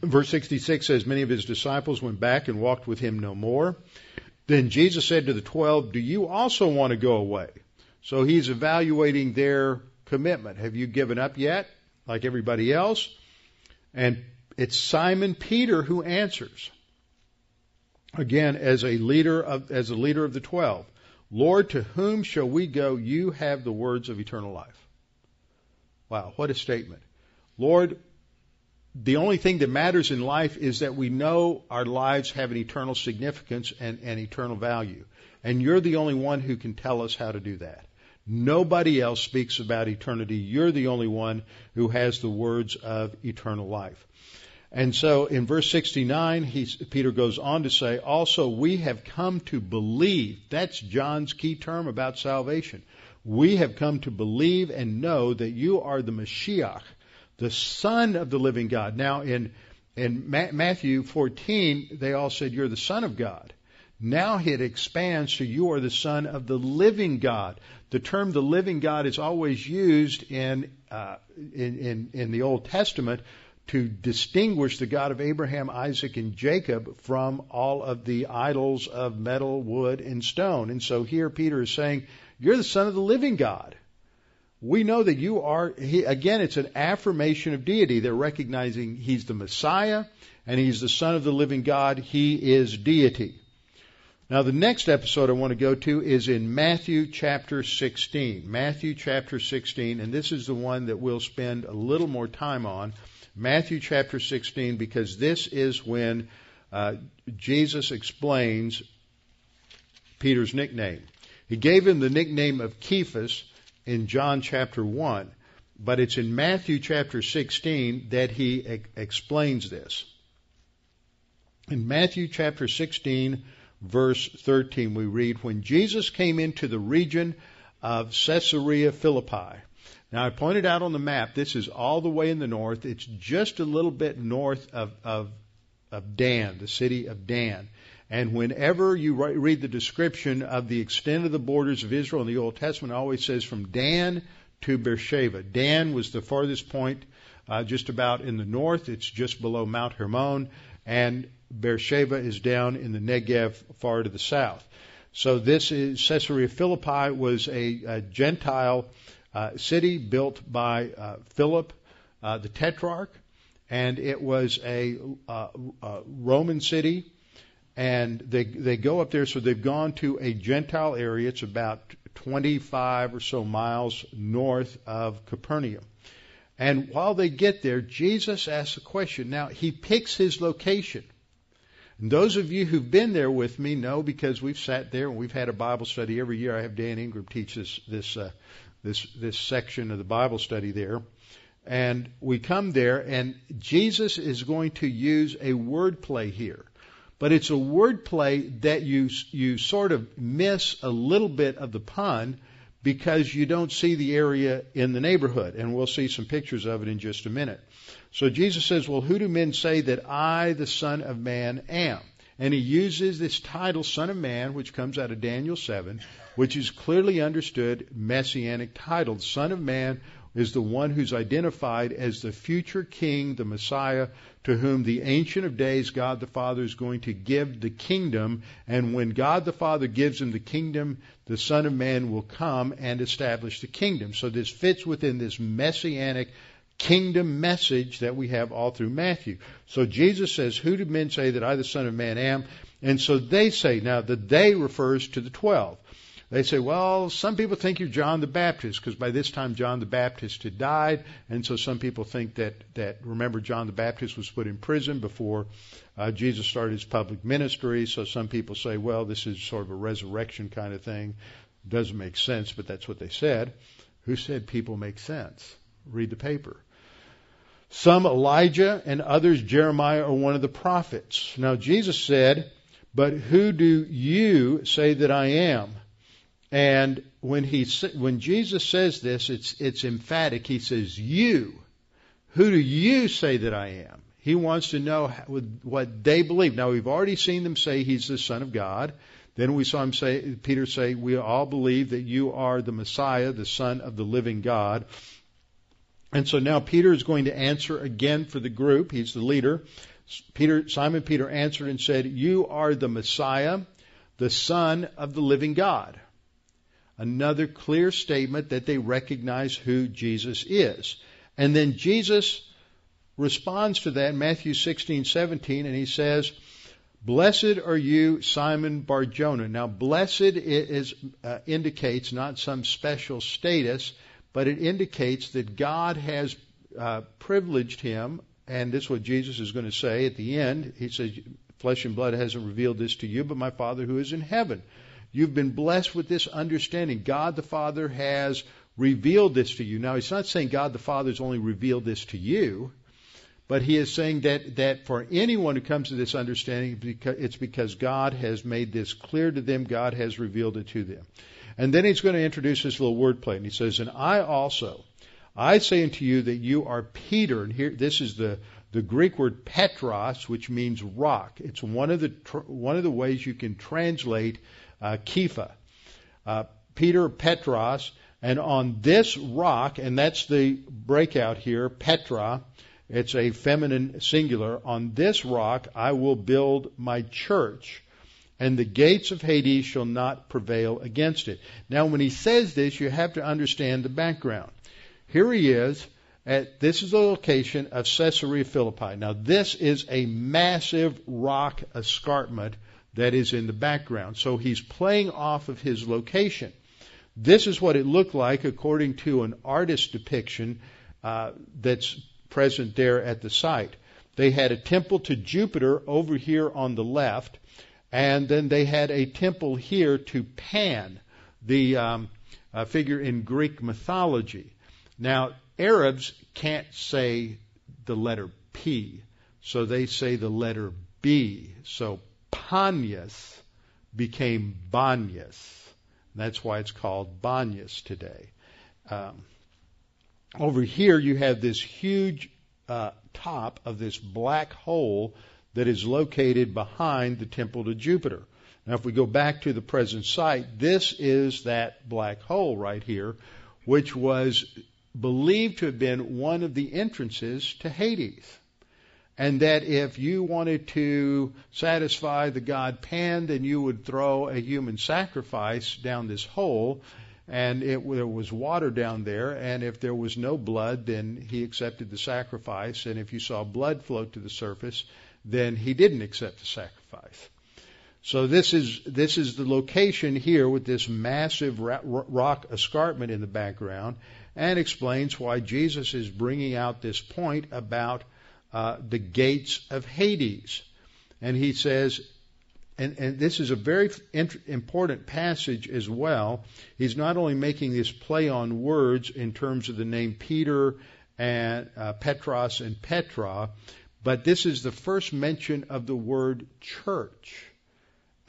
verse sixty-six says, many of his disciples went back and walked with him no more. Then Jesus said to the twelve, do you also want to go away? So he's evaluating their commitment. Have you given up yet, like everybody else? And it's Simon Peter who answers. Again, as a leader of, as a leader of the twelve. Lord, to whom shall we go? You have the words of eternal life. Wow, what a statement. Lord, the only thing that matters in life is that we know our lives have an eternal significance and, and eternal value. And you're the only one who can tell us how to do that. Nobody else speaks about eternity. You're the only one who has the words of eternal life. And so in verse sixty-nine, he, Peter goes on to say, also we have come to believe. That's John's key term about salvation. We have come to believe and know that you are the Mashiach, the Son of the living God. Now, in, in Ma- Matthew fourteen, they all said, you're the Son of God. Now it expands to you are the Son of the living God. The term the living God is always used in, uh, in, in, in the Old Testament to distinguish the God of Abraham, Isaac, and Jacob from all of the idols of metal, wood, and stone. And so here Peter is saying, you're the Son of the living God. We know that you are, he, again, it's an affirmation of deity. They're recognizing he's the Messiah and he's the Son of the living God. He is deity. Now, the next episode I want to go to is in Matthew chapter sixteen. Matthew chapter sixteen, and this is the one that we'll spend a little more time on. Matthew chapter sixteen, because this is when uh, Jesus explains Peter's nickname. He gave him the nickname of Cephas in John chapter one, but it's in Matthew chapter sixteen that he e- explains this. In Matthew chapter sixteen, verse thirteen, we read, when Jesus came into the region of Caesarea Philippi. Now, I pointed out on the map, this is all the way in the north. It's just a little bit north of, of, of Dan, the city of Dan. And whenever you re- read the description of the extent of the borders of Israel in the Old Testament, it always says from Dan to Beersheba. Dan was the farthest point uh, just about in the north. It's just below Mount Hermon. And Beersheba is down in the Negev far to the south. So this is Caesarea Philippi was a, a Gentile Uh, city built by uh, Philip uh, the Tetrarch, and it was a, uh, a Roman city, and they they go up there, so they've gone to a Gentile area. It's about twenty-five or so miles north of Capernaum. And while they get there, Jesus asks a question. Now, he picks his location. And those of you who've been there with me know, because we've sat there and we've had a Bible study every year. I have Dan Ingram teach this this uh, This, this section of the Bible study there. And we come there, and Jesus is going to use a word play here. But it's a word play that you, you sort of miss a little bit of the pun because you don't see the area in the neighborhood. And we'll see some pictures of it in just a minute. So Jesus says, well, who do men say that I, the Son of Man, am? And he uses this title, Son of Man, which comes out of Daniel seven, which is clearly understood messianic title. The Son of Man is the one who's identified as the future king, the Messiah, to whom the Ancient of Days, God the Father, is going to give the kingdom. And when God the Father gives him the kingdom, the Son of Man will come and establish the kingdom. So this fits within this messianic kingdom message that we have all through Matthew. So Jesus says, who do men say that I, the Son of Man, am? And so they say, now the they refers to the twelve. They say, well, some people think you're John the Baptist, because by this time John the Baptist had died, and so some people think that, that remember, John the Baptist was put in prison before uh, Jesus started his public ministry, so some people say, well, this is sort of a resurrection kind of thing. Doesn't make sense, but that's what they said. Who said people make sense? Read the paper. Some Elijah and others Jeremiah or one of the prophets. Now Jesus said, but who do you say that I am? And when he when Jesus says this, it's it's emphatic. He says, you. Who do you say that I am? He wants to know what they believe. Now we've already seen them say he's the Son of God. Then we saw him say, Peter say, we all believe that you are the Messiah, the Son of the living God. And so now Peter is going to answer again for the group. He's the leader. Peter, Simon Peter answered and said, you are the Messiah, the Son of the living God. Another clear statement that they recognize who Jesus is. And then Jesus responds to that in Matthew sixteen, seventeen, and he says, Blessed are you, Simon Bar-Jonah. Now, blessed is, uh, indicates not some special status, but it indicates that God has uh, privileged him, and this is what Jesus is going to say at the end. He says, flesh and blood hasn't revealed this to you, but my Father who is in heaven. You've been blessed with this understanding. God the Father has revealed this to you. Now, he's not saying God the Father has only revealed this to you. But he is saying that, that for anyone who comes to this understanding, it's because God has made this clear to them. God has revealed it to them. And then he's going to introduce this little wordplay. And he says, and I also, I say unto you that you are Peter. And here, this is the, the Greek word Petros, which means rock. It's one of the, tr- one of the ways you can translate uh, Kepha. Uh, Peter, Petros. And on this rock, and that's the breakout here, Petra. It's a feminine singular. On this rock I will build my church, and the gates of Hades shall not prevail against it. Now, when he says this, you have to understand the background. Here he is. At, this is the location of Caesarea Philippi. Now, this is a massive rock escarpment that is in the background. So he's playing off of his location. This is what it looked like according to an artist's depiction uh, that's present there at the site. They had a temple to Jupiter over here on the left, and then they had a temple here to Pan, the um, uh, figure in Greek mythology. Now, Arabs can't say the letter P, so they say the letter B. So Panias became Banias. That's why it's called Banias today. Um, Over here, you have this huge uh, top of this black hole that is located behind the temple to Jupiter. Now, if we go back to the present site, this is that black hole right here, which was believed to have been one of the entrances to Hades. And that if you wanted to satisfy the god Pan, then you would throw a human sacrifice down this hole, and it, there was water down there, and if there was no blood, then he accepted the sacrifice, and if you saw blood float to the surface, then he didn't accept the sacrifice. So this is this is the location here with this massive rock escarpment in the background, and explains why Jesus is bringing out this point about uh, the gates of Hades. And he says, And, and this is a very int- important passage as well. He's not only making this play on words in terms of the name Peter and uh, Petros and Petra, but this is the first mention of the word church.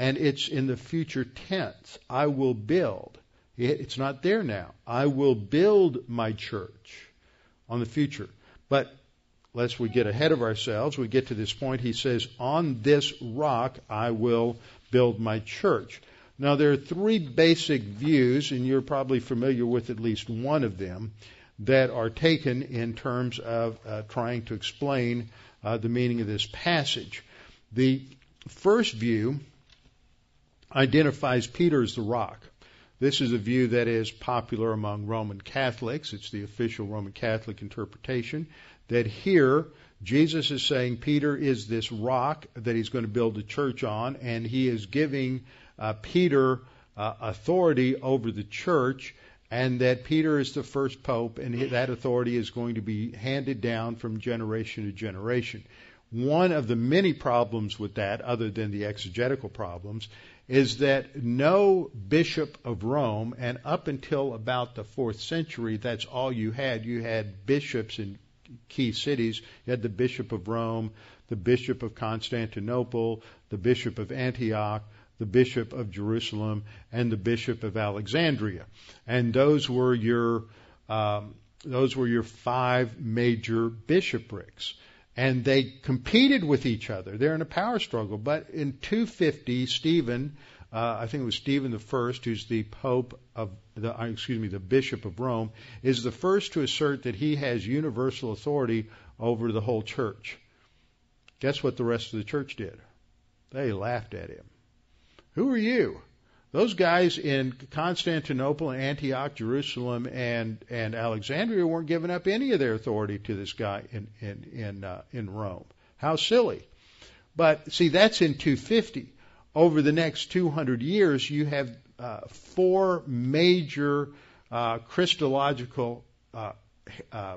And it's in the future tense. I will build. It's not there now. I will build my church on the future. But lest we get ahead of ourselves, we get to this point. He says, on this rock I will build my church. Now, there are three basic views, and you're probably familiar with at least one of them, that are taken in terms of uh, trying to explain uh, the meaning of this passage. The first view identifies Peter as the rock. This is a view that is popular among Roman Catholics. It's the official Roman Catholic interpretation that here Jesus is saying Peter is this rock that he's going to build the church on, and he is giving uh, Peter uh, authority over the church, and that Peter is the first pope, and that authority is going to be handed down from generation to generation. One of the many problems with that, other than the exegetical problems, is that no bishop of Rome, and up until about the fourth century, that's all you had. You had bishops in key cities. You had the Bishop of Rome, the Bishop of Constantinople, the Bishop of Antioch, the Bishop of Jerusalem, and the Bishop of Alexandria. And those were your um, those were your five major bishoprics. And they competed with each other. They're in a power struggle. But in two fifty, Stephen, uh, I think it was Stephen the First, who's the Pope of the, excuse me, the Bishop of Rome, is the first to assert that he has universal authority over the whole church. Guess what the rest of the church did? They laughed at him. Who are you? Those guys in Constantinople, Antioch, Jerusalem, and, and Alexandria weren't giving up any of their authority to this guy in in in, uh, in Rome. How silly! But see, that's in two fifty. Over the next two hundred years, you have uh, four major uh, Christological uh, uh,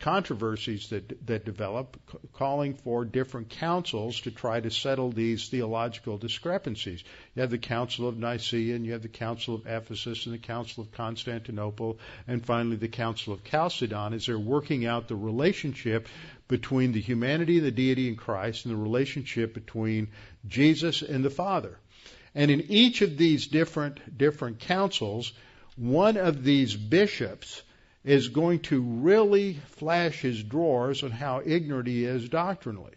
controversies that that develop, c- calling for different councils to try to settle these theological discrepancies. You have the Council of Nicaea, and you have the Council of Ephesus, and the Council of Constantinople, and finally the Council of Chalcedon, as they're working out the relationship between the humanity of the deity in Christ and the relationship between Jesus and the Father. And in each of these different different councils, one of these bishops is going to really flash his drawers on how ignorant he is doctrinally.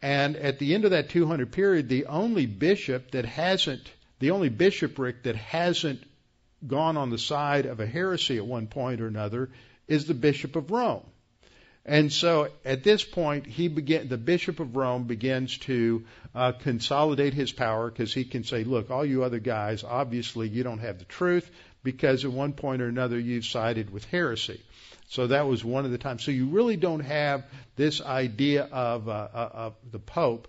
And at the end of that two hundred period, the only bishop that hasn't, the only bishopric that hasn't gone on the side of a heresy at one point or another is the Bishop of Rome. And so at this point, he begin, the Bishop of Rome begins to uh, consolidate his power, because he can say, look, all you other guys, obviously you don't have the truth, because at one point or another you've sided with heresy. So that was one of the times. So you really don't have this idea of, uh, of the Pope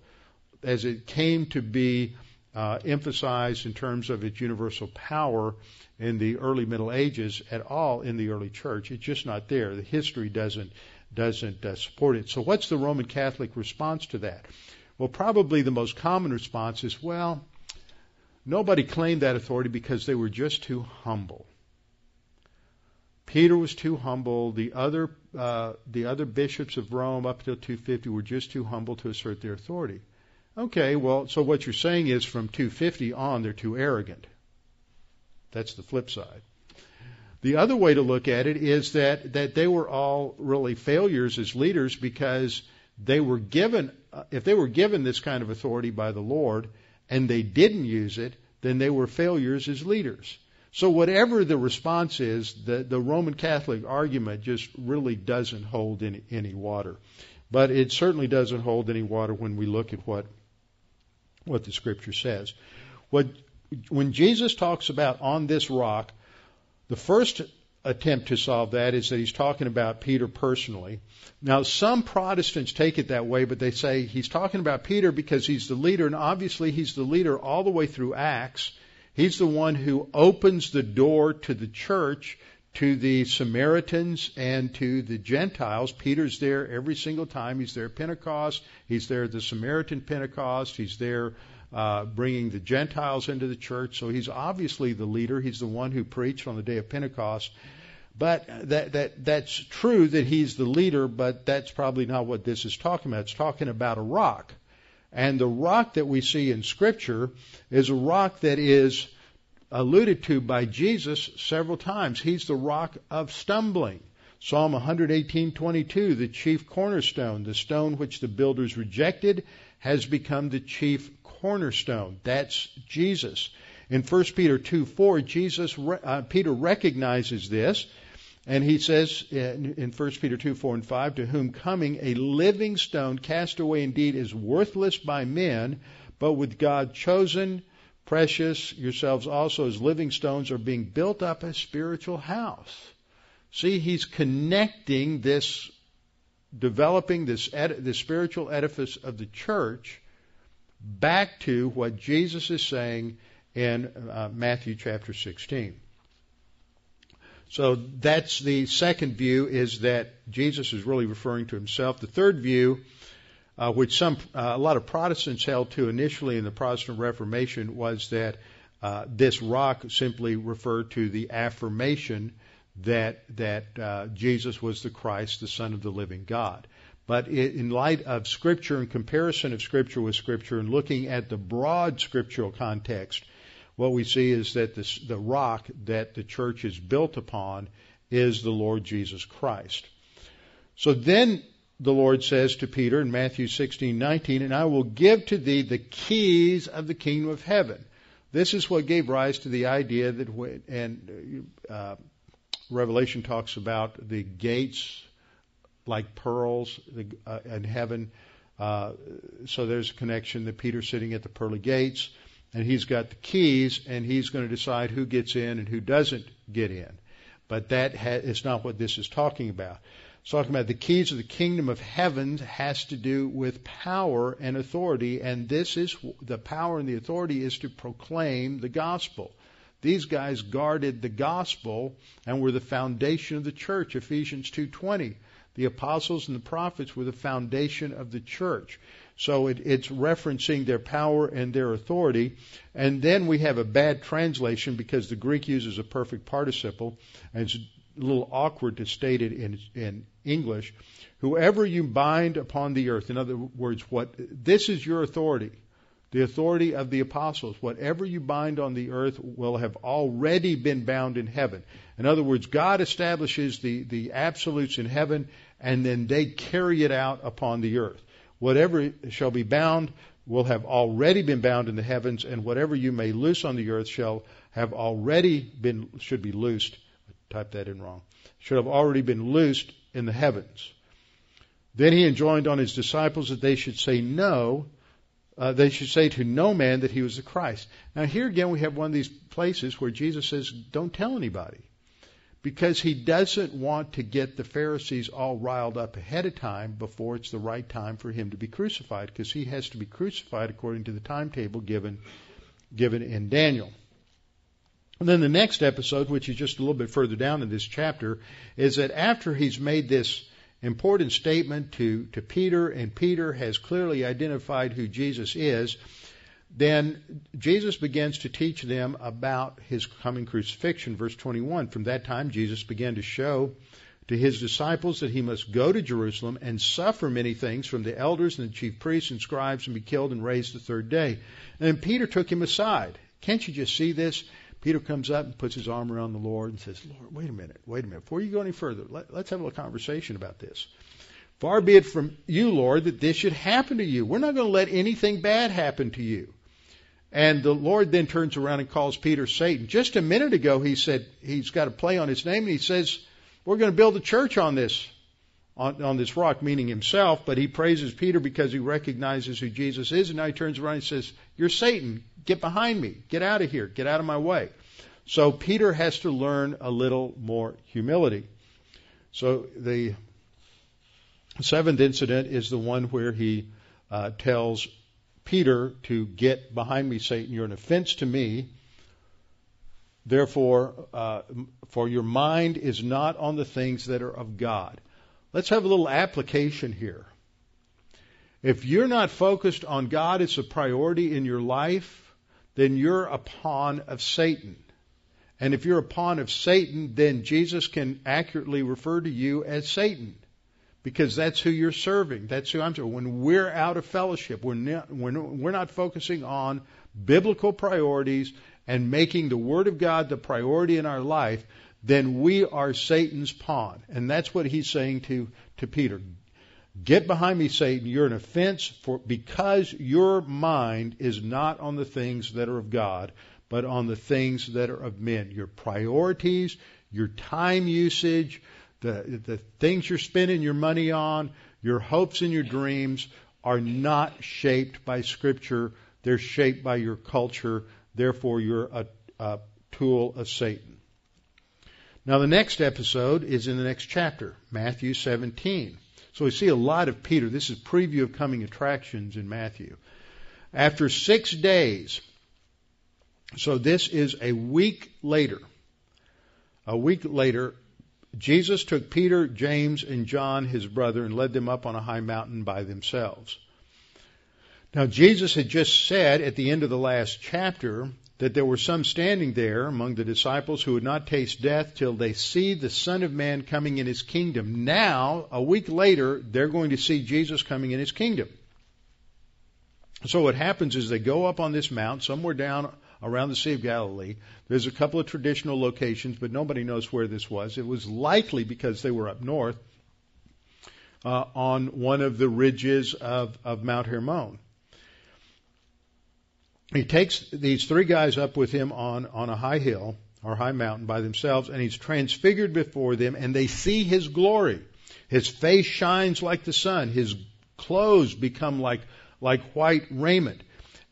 as it came to be uh, emphasized in terms of its universal power in the early Middle Ages at all in the early church. It's just not there. The history doesn't doesn't uh, support it. So what's the Roman Catholic response to that? Well, probably the most common response is, well, nobody claimed that authority because they were just too humble. Peter was too humble. The other uh, the other bishops of Rome up until two fifty were just too humble to assert their authority. Okay, well, so what you're saying is from two fifty on, they're too arrogant. That's the flip side. The other way to look at it is that, that they were all really failures as leaders because they were given, uh, if they were given this kind of authority by the Lord and they didn't use it, then they were failures as leaders. So whatever the response is, the, the Roman Catholic argument just really doesn't hold any, any water. But it certainly doesn't hold any water when we look at what what the Scripture says. What, when Jesus talks about on this rock, the first attempt to solve that is that he's talking about Peter personally. Now, some Protestants take it that way, but they say he's talking about Peter because he's the leader, and obviously he's the leader all the way through Acts. He's the one who opens the door to the church, to the Samaritans, and to the Gentiles. Peter's there every single time. He's there at Pentecost. He's there at the Samaritan Pentecost. He's there Uh, bringing the Gentiles into the church. So he's obviously the leader. He's the one who preached on the day of Pentecost. But that that that's true that he's the leader, but that's probably not what this is talking about. It's talking about a rock. And the rock that we see in Scripture is a rock that is alluded to by Jesus several times. He's the rock of stumbling. Psalm one eighteen twenty-two, the chief cornerstone, the stone which the builders rejected, has become the chief cornerstone. That's Jesus. In First Peter two four, Jesus uh, Peter recognizes this, and he says in, in First Peter two four and five, to whom coming a living stone cast away indeed is worthless by men, but with God chosen, precious, yourselves also as living stones are being built up a spiritual house. See, he's connecting this, developing this ed- this spiritual edifice of the church back to what Jesus is saying in uh, Matthew chapter sixteen. So that's the second view, is that Jesus is really referring to himself. The third view, uh, which some uh, a lot of Protestants held to initially in the Protestant Reformation, was that uh, this rock simply referred to the affirmation that that uh, Jesus was the Christ, the Son of the living God. But in light of Scripture and comparison of Scripture with Scripture and looking at the broad scriptural context, what we see is that this, the rock that the church is built upon is the Lord Jesus Christ. So then the Lord says to Peter in Matthew sixteen nineteen, and I will give to thee the keys of the kingdom of heaven. This is what gave rise to the idea that when, and uh, Revelation talks about the gates like pearls in heaven. Uh, so there's a connection that Peter's sitting at the pearly gates, and he's got the keys, and he's going to decide who gets in and who doesn't get in. But that ha- is not what this is talking about. It's talking about the keys of the kingdom of heaven has to do with power and authority, and this is the power and the authority is to proclaim the gospel. These guys guarded the gospel and were the foundation of the church, Ephesians two twenty. The apostles and the prophets were the foundation of the church. So it, it's referencing their power and their authority. And then we have a bad translation because the Greek uses a perfect participle, and it's a little awkward to state it in, in English. Whoever you bind upon the earth, in other words, what this is your authority, the authority of the apostles. Whatever you bind on the earth will have already been bound in heaven. In other words, God establishes the, the absolutes in heaven, and then they carry it out upon the earth. Whatever shall be bound will have already been bound in the heavens, and whatever you may loose on the earth shall have already been, should be loosed. I typed that in wrong. Should have already been loosed in the heavens. Then he enjoined on his disciples that they should say no, uh, they should say to no man that he was the Christ. Now here again we have one of these places where Jesus says, don't tell anybody, because he doesn't want to get the Pharisees all riled up ahead of time before it's the right time for him to be crucified, because he has to be crucified according to the timetable given given in Daniel. And then the next episode, which is just a little bit further down in this chapter, is that after he's made this important statement to, to Peter, and Peter has clearly identified who Jesus is, then Jesus begins to teach them about his coming crucifixion. Verse twenty-one, from that time Jesus began to show to his disciples that he must go to Jerusalem and suffer many things from the elders and the chief priests and scribes and be killed and raised the third day. And then Peter took him aside. Can't you just see this? Peter comes up and puts his arm around the Lord and says, Lord, wait a minute, wait a minute. Before you go any further, let, let's have a little conversation about this. Far be it from you, Lord, that this should happen to you. We're not going to let anything bad happen to you. And the Lord then turns around and calls Peter Satan. Just a minute ago, he said he's got a play on his name, and he says, we're going to build a church on this, on, on this rock, meaning himself. But he praises Peter because he recognizes who Jesus is. And now he turns around and says, you're Satan. Get behind me. Get out of here. Get out of my way. So Peter has to learn a little more humility. So the seventh incident is the one where he uh, tells Peter to get behind me, Satan, you're an offense to me. Therefore, uh, for your mind is not on the things that are of God. Let's have a little application here. If you're not focused on God as a priority in your life, then you're a pawn of Satan. And if you're a pawn of Satan, then Jesus can accurately refer to you as Satan, because that's who you're serving. That's who I'm serving. When we're out of fellowship, we're not, we're not focusing on biblical priorities and making the Word of God the priority in our life, then we are Satan's pawn. And that's what he's saying to, to Peter. Get behind me, Satan. You're an offense for because your mind is not on the things that are of God, but on the things that are of men. Your priorities, your time usage, The, the things you're spending your money on, your hopes and your dreams are not shaped by Scripture. They're shaped by your culture. Therefore, you're a, a tool of Satan. Now, the next episode is in the next chapter, Matthew seventeen. So we see a lot of Peter. This is a preview of coming attractions in Matthew. After six days, so this is a week later, a week later, Jesus took Peter, James, and John, his brother, and led them up on a high mountain by themselves. Now, Jesus had just said at the end of the last chapter that there were some standing there among the disciples who would not taste death till they see the Son of Man coming in his kingdom. Now, a week later, they're going to see Jesus coming in his kingdom. So what happens is they go up on this mount, somewhere down around the Sea of Galilee. There's a couple of traditional locations, but nobody knows where this was. It was likely because they were up north uh, on one of the ridges of, of Mount Hermon. He takes these three guys up with him on, on a high hill or high mountain by themselves, and he's transfigured before them, and they see his glory. His face shines like the sun. His clothes become like, like white raiment.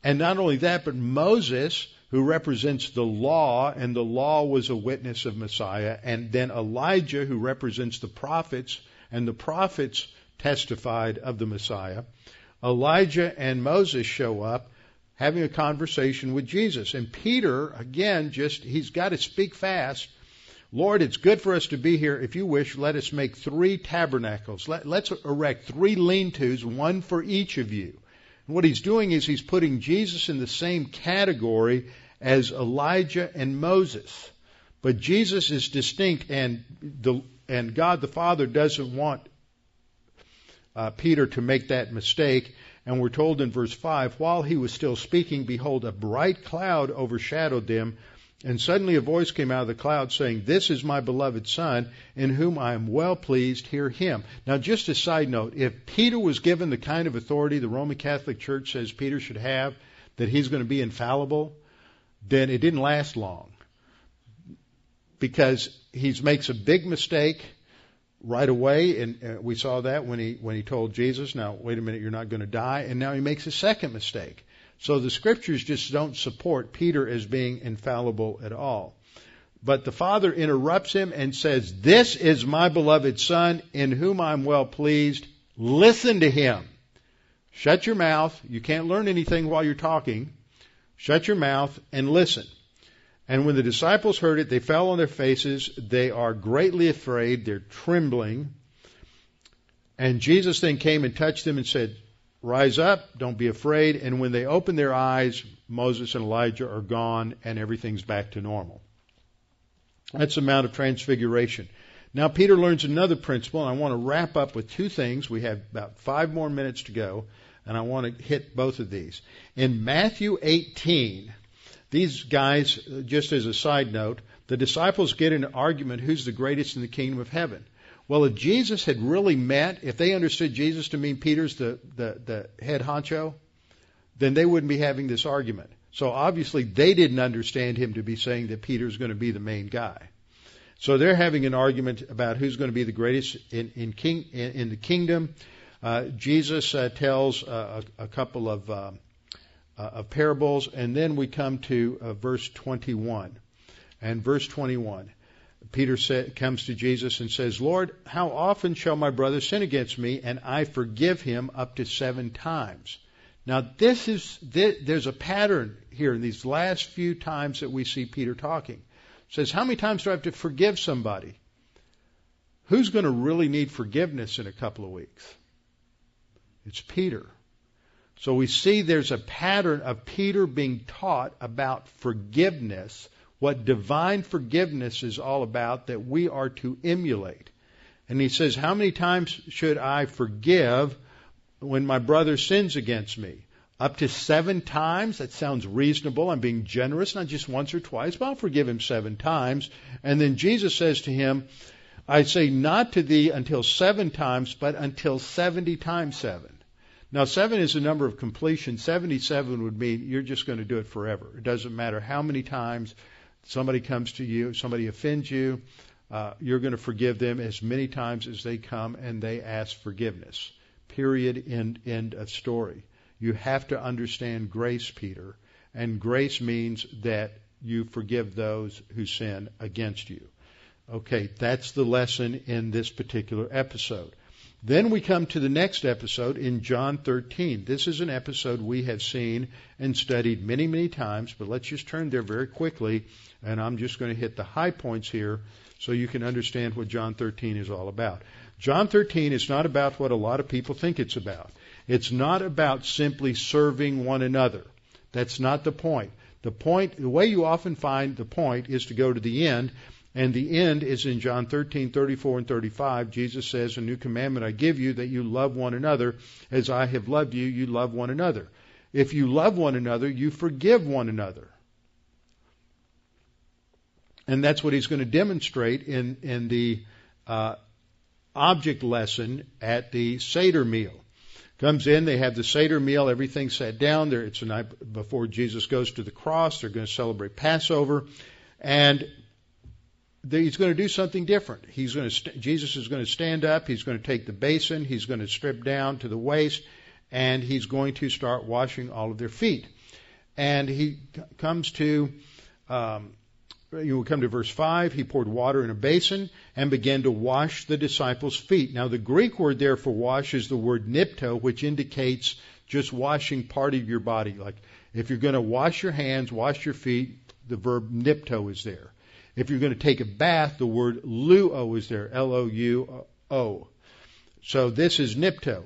And not only that, but Moses, who represents the law, and the law was a witness of Messiah, and then Elijah, who represents the prophets, and the prophets testified of the Messiah. Elijah and Moses show up having a conversation with Jesus. And Peter, again, just, he's got to speak fast. Lord, it's good for us to be here. If you wish, let us make three tabernacles. Let, let's erect three lean-tos, one for each of you. And what he's doing is he's putting Jesus in the same category as Elijah and Moses. But Jesus is distinct, and the, and God the Father doesn't want uh, Peter to make that mistake. And we're told in verse five, while he was still speaking, behold, a bright cloud overshadowed them. And suddenly a voice came out of the cloud saying, "This is my beloved Son, in whom I am well pleased. Hear him." Now, just a side note, if Peter was given the kind of authority the Roman Catholic Church says Peter should have, that he's going to be infallible, then it didn't last long, because he makes a big mistake right away, and we saw that when he when he told Jesus, "Now, wait a minute, you're not going to die," and now he makes a second mistake. So the scriptures just don't support Peter as being infallible at all. But the Father interrupts him and says, "This is my beloved Son, in whom I'm well pleased. Listen to him." Shut your mouth. You can't learn anything while you're talking. Shut your mouth and listen. And when the disciples heard it, they fell on their faces. They are greatly afraid. They're trembling. And Jesus then came and touched them and said, "Rise up, don't be afraid." And when they open their eyes, Moses and Elijah are gone, and everything's back to normal. That's the Mount of Transfiguration. Now, Peter learns another principle, and I want to wrap up with two things. We have about five more minutes to go, and I want to hit both of these. In Matthew eighteen, these guys, just as a side note, the disciples get in an argument, who's the greatest in the kingdom of heaven? Well, if Jesus had really meant, if they understood Jesus to mean Peter's the, the, the head honcho, then they wouldn't be having this argument. So obviously they didn't understand him to be saying that Peter's going to be the main guy. So they're having an argument about who's going to be the greatest in, in, king, in, in the kingdom. Uh, Jesus uh, tells uh, a, a couple of, um, uh, of parables, and then we come to uh, verse twenty-one. And verse twenty-one. Peter sa- comes to Jesus and says, "Lord, how often shall my brother sin against me, and I forgive him? Up to seven times." Now, this is this, there's a pattern here in these last few times that we see Peter talking. It says, how many times do I have to forgive somebody? Who's going to really need forgiveness in a couple of weeks? It's Peter. So we see there's a pattern of Peter being taught about forgiveness, what divine forgiveness is all about, that we are to emulate. And he says, how many times should I forgive when my brother sins against me? Up to seven times? That sounds reasonable. I'm being generous, not just once or twice, but I'll forgive him seven times. And then Jesus says to him, I say not to thee until seven times, but until seventy times seven. Now, seven is the number of completion. seventy-seven would mean you're just going to do it forever. It doesn't matter how many times somebody comes to you, somebody offends you, uh, you're going to forgive them as many times as they come and they ask forgiveness. Period, end, end of story. You have to understand grace, Peter, and grace means that you forgive those who sin against you. Okay, that's the lesson in this particular episode. Then we come to the next episode in John thirteen. This is an episode we have seen and studied many, many times, but let's just turn there very quickly, and I'm just going to hit the high points here so you can understand what John thirteen is all about. John thirteen is not about what a lot of people think it's about. It's not about simply serving one another. That's not the point. The point, the way you often find the point is to go to the end. And the end is in John thirteen, thirty-four and thirty-five. Jesus says, a new commandment I give you, that you love one another. As I have loved you, you love one another. If you love one another, you forgive one another. And that's what he's going to demonstrate in, in the uh, object lesson at the Seder meal. Comes in, they have the Seder meal, everything's set down. There, it's the night before Jesus goes to the cross. They're going to celebrate Passover. And he's going to do something different. He's going to st- Jesus is going to stand up. He's going to take the basin. He's going to strip down to the waist, and he's going to start washing all of their feet. And he c- comes to um, you will come to verse five, he poured water in a basin and began to wash the disciples' feet. Now, the Greek word there for wash is the word nipto, which indicates just washing part of your body. Like if you're going to wash your hands, wash your feet, the verb nipto is there. If you're going to take a bath, the word luo is there, L O U O. So this is nipto.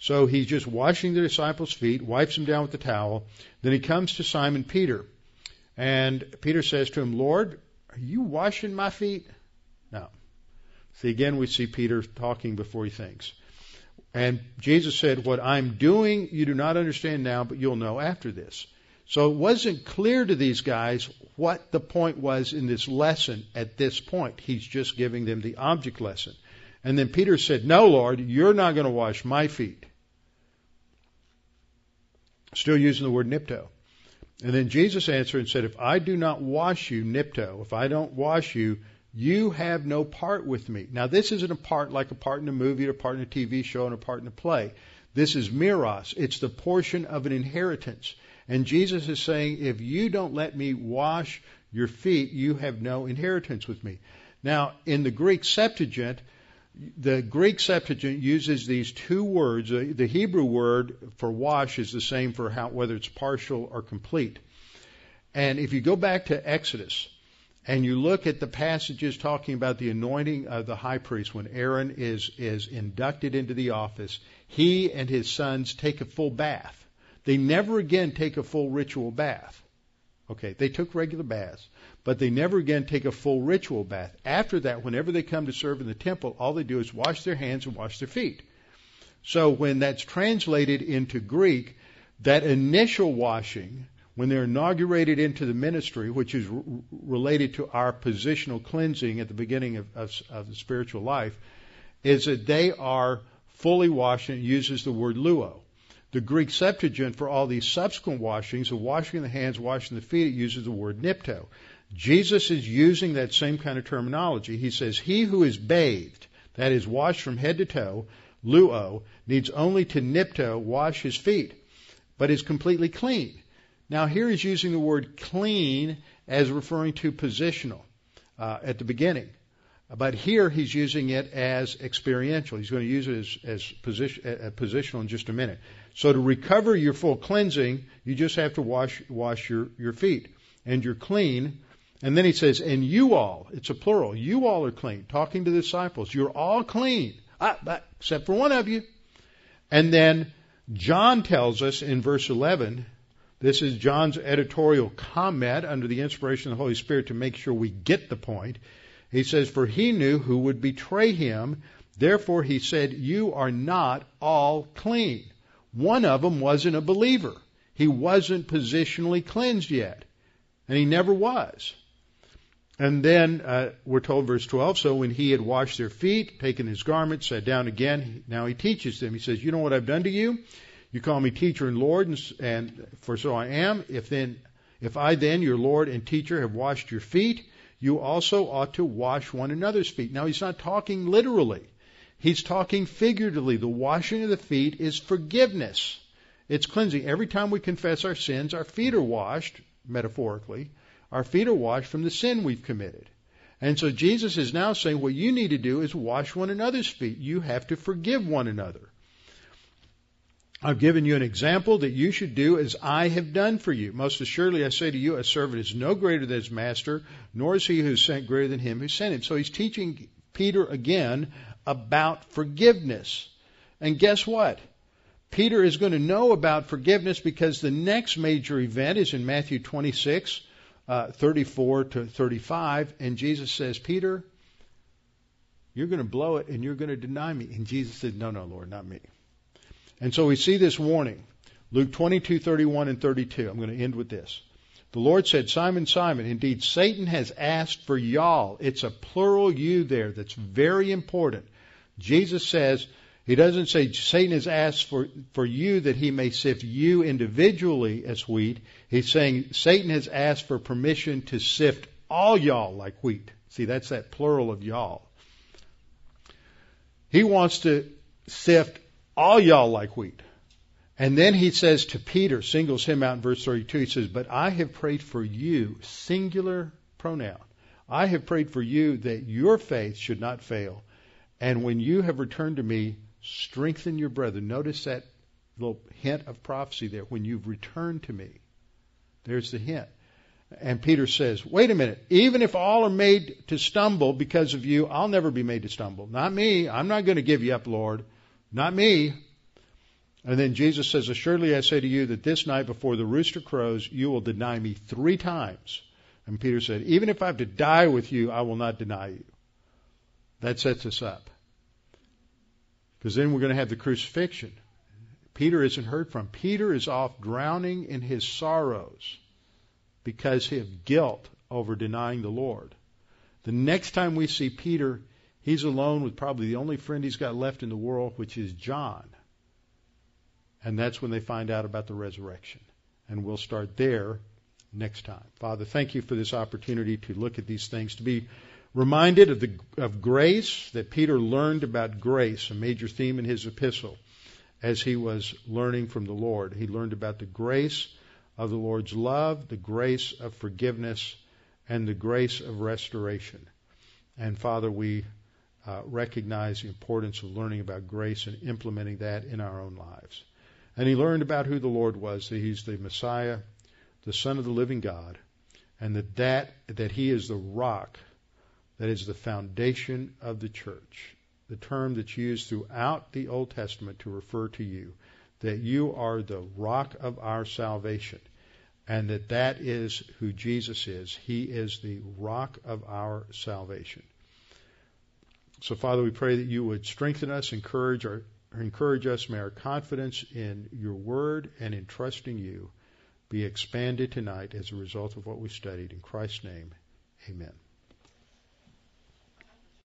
So he's just washing the disciples' feet, wipes them down with the towel. Then he comes to Simon Peter. And Peter says to him, Lord, are you washing my feet? No. See, again, we see Peter talking before he thinks. And Jesus said, what I'm doing, you do not understand now, but you'll know after this. So it wasn't clear to these guys what the point was in this lesson at this point. He's just giving them the object lesson. And then Peter said, no, Lord, you're not going to wash my feet. Still using the word nipto. And then Jesus answered and said, if I do not wash you, nipto, if I don't wash you, you have no part with me. Now, this isn't a part like a part in a movie, a part in a T V show, and a part in a play. This is miros. It's the portion of an inheritance. And Jesus is saying, if you don't let me wash your feet, you have no inheritance with me. Now, in the Greek Septuagint, the Greek Septuagint uses these two words. The Hebrew word for wash is the same for how, whether it's partial or complete. And if you go back to Exodus and you look at the passages talking about the anointing of the high priest, when Aaron is, is inducted into the office, he and his sons take a full bath. They never again take a full ritual bath. Okay, they took regular baths, but they never again take a full ritual bath. After that, whenever they come to serve in the temple, all they do is wash their hands and wash their feet. So when that's translated into Greek, that initial washing, when they're inaugurated into the ministry, which is r- related to our positional cleansing at the beginning of, of, of the spiritual life, is that they are fully washed, and it uses the word luo. The Greek Septuagint, for all these subsequent washings, the washing of the hands, washing the feet, it uses the word nipto. Jesus is using that same kind of terminology. He says, he who is bathed, that is washed from head to toe, luo, needs only to nipto, wash his feet, but is completely clean. Now here he's using the word clean as referring to positional uh, at the beginning. But here he's using it as experiential. He's going to use it as, as position, uh, positional in just a minute. So to recover your full cleansing, you just have to wash wash your, your feet, and you're clean. And then he says, and you all, it's a plural, you all are clean, talking to the disciples. You're all clean, ah, but except for one of you. And then John tells us in verse eleven, this is John's editorial comment under the inspiration of the Holy Spirit to make sure we get the point. He says, for he knew who would betray him. Therefore, he said, you are not all clean. One of them wasn't a believer. He wasn't positionally cleansed yet. And he never was. And then uh, we're told, verse twelve, so when he had washed their feet, taken his garment, sat down again, now he teaches them. He says, you know what I've done to you? You call me teacher and Lord, and, and for so I am. If then, if I then, your Lord and teacher, have washed your feet, you also ought to wash one another's feet. Now, he's not talking literally. He's talking figuratively. The washing of the feet is forgiveness. It's cleansing. Every time we confess our sins, our feet are washed, metaphorically. Our feet are washed from the sin we've committed. And so Jesus is now saying what you need to do is wash one another's feet. You have to forgive one another. I've given you an example that you should do as I have done for you. Most assuredly, I say to you, a servant is no greater than his master, nor is he who sent greater than him who sent him. So he's teaching Peter again about forgiveness. And guess what? Peter is going to know about forgiveness because the next major event is in Matthew twenty-six, uh, thirty-four to thirty-five. And Jesus says, Peter, you're going to blow it and you're going to deny me. And Jesus said, no, no, Lord, not me. And so we see this warning, Luke twenty-two, thirty-one, and thirty-two. I'm going to end with this. The Lord said, Simon, Simon, indeed, Satan has asked for y'all. It's a plural you there that's very important. Jesus says, he doesn't say Satan has asked for, for you that he may sift you individually as wheat. He's saying Satan has asked for permission to sift all y'all like wheat. See, that's that plural of y'all. He wants to sift all y'all like wheat. And then he says to Peter, singles him out in verse thirty-two, he says, but I have prayed for you, singular pronoun. I have prayed for you that your faith should not fail. And when you have returned to me, strengthen your brethren. Notice that little hint of prophecy there. When you've returned to me, there's the hint. And Peter says, wait a minute, even if all are made to stumble because of you, I'll never be made to stumble. Not me. I'm not going to give you up, Lord. Not me. And then Jesus says, assuredly I say to you that this night before the rooster crows, you will deny me three times. And Peter said, even if I have to die with you, I will not deny you. That sets us up. Because then we're going to have the crucifixion. Peter isn't heard from. Peter is off drowning in his sorrows because of guilt over denying the Lord. The next time we see Peter, he's alone with probably the only friend he's got left in the world, which is John. And that's when they find out about the resurrection. And we'll start there next time. Father, thank you for this opportunity to look at these things, to be reminded of the of grace, that Peter learned about grace, a major theme in his epistle, as he was learning from the Lord. He learned about the grace of the Lord's love, the grace of forgiveness, and the grace of restoration. And Father, we uh, recognize the importance of learning about grace and implementing that in our own lives. And he learned about who the Lord was, that he's the Messiah, the Son of the living God, and that that, that he is the rock that is the foundation of the church, the term that's used throughout the Old Testament to refer to you, that you are the rock of our salvation, and that that is who Jesus is. He is the rock of our salvation. So, Father, we pray that you would strengthen us, encourage, our, encourage us, may our confidence in your word and in trusting you be expanded tonight as a result of what we studied. In Christ's name, amen.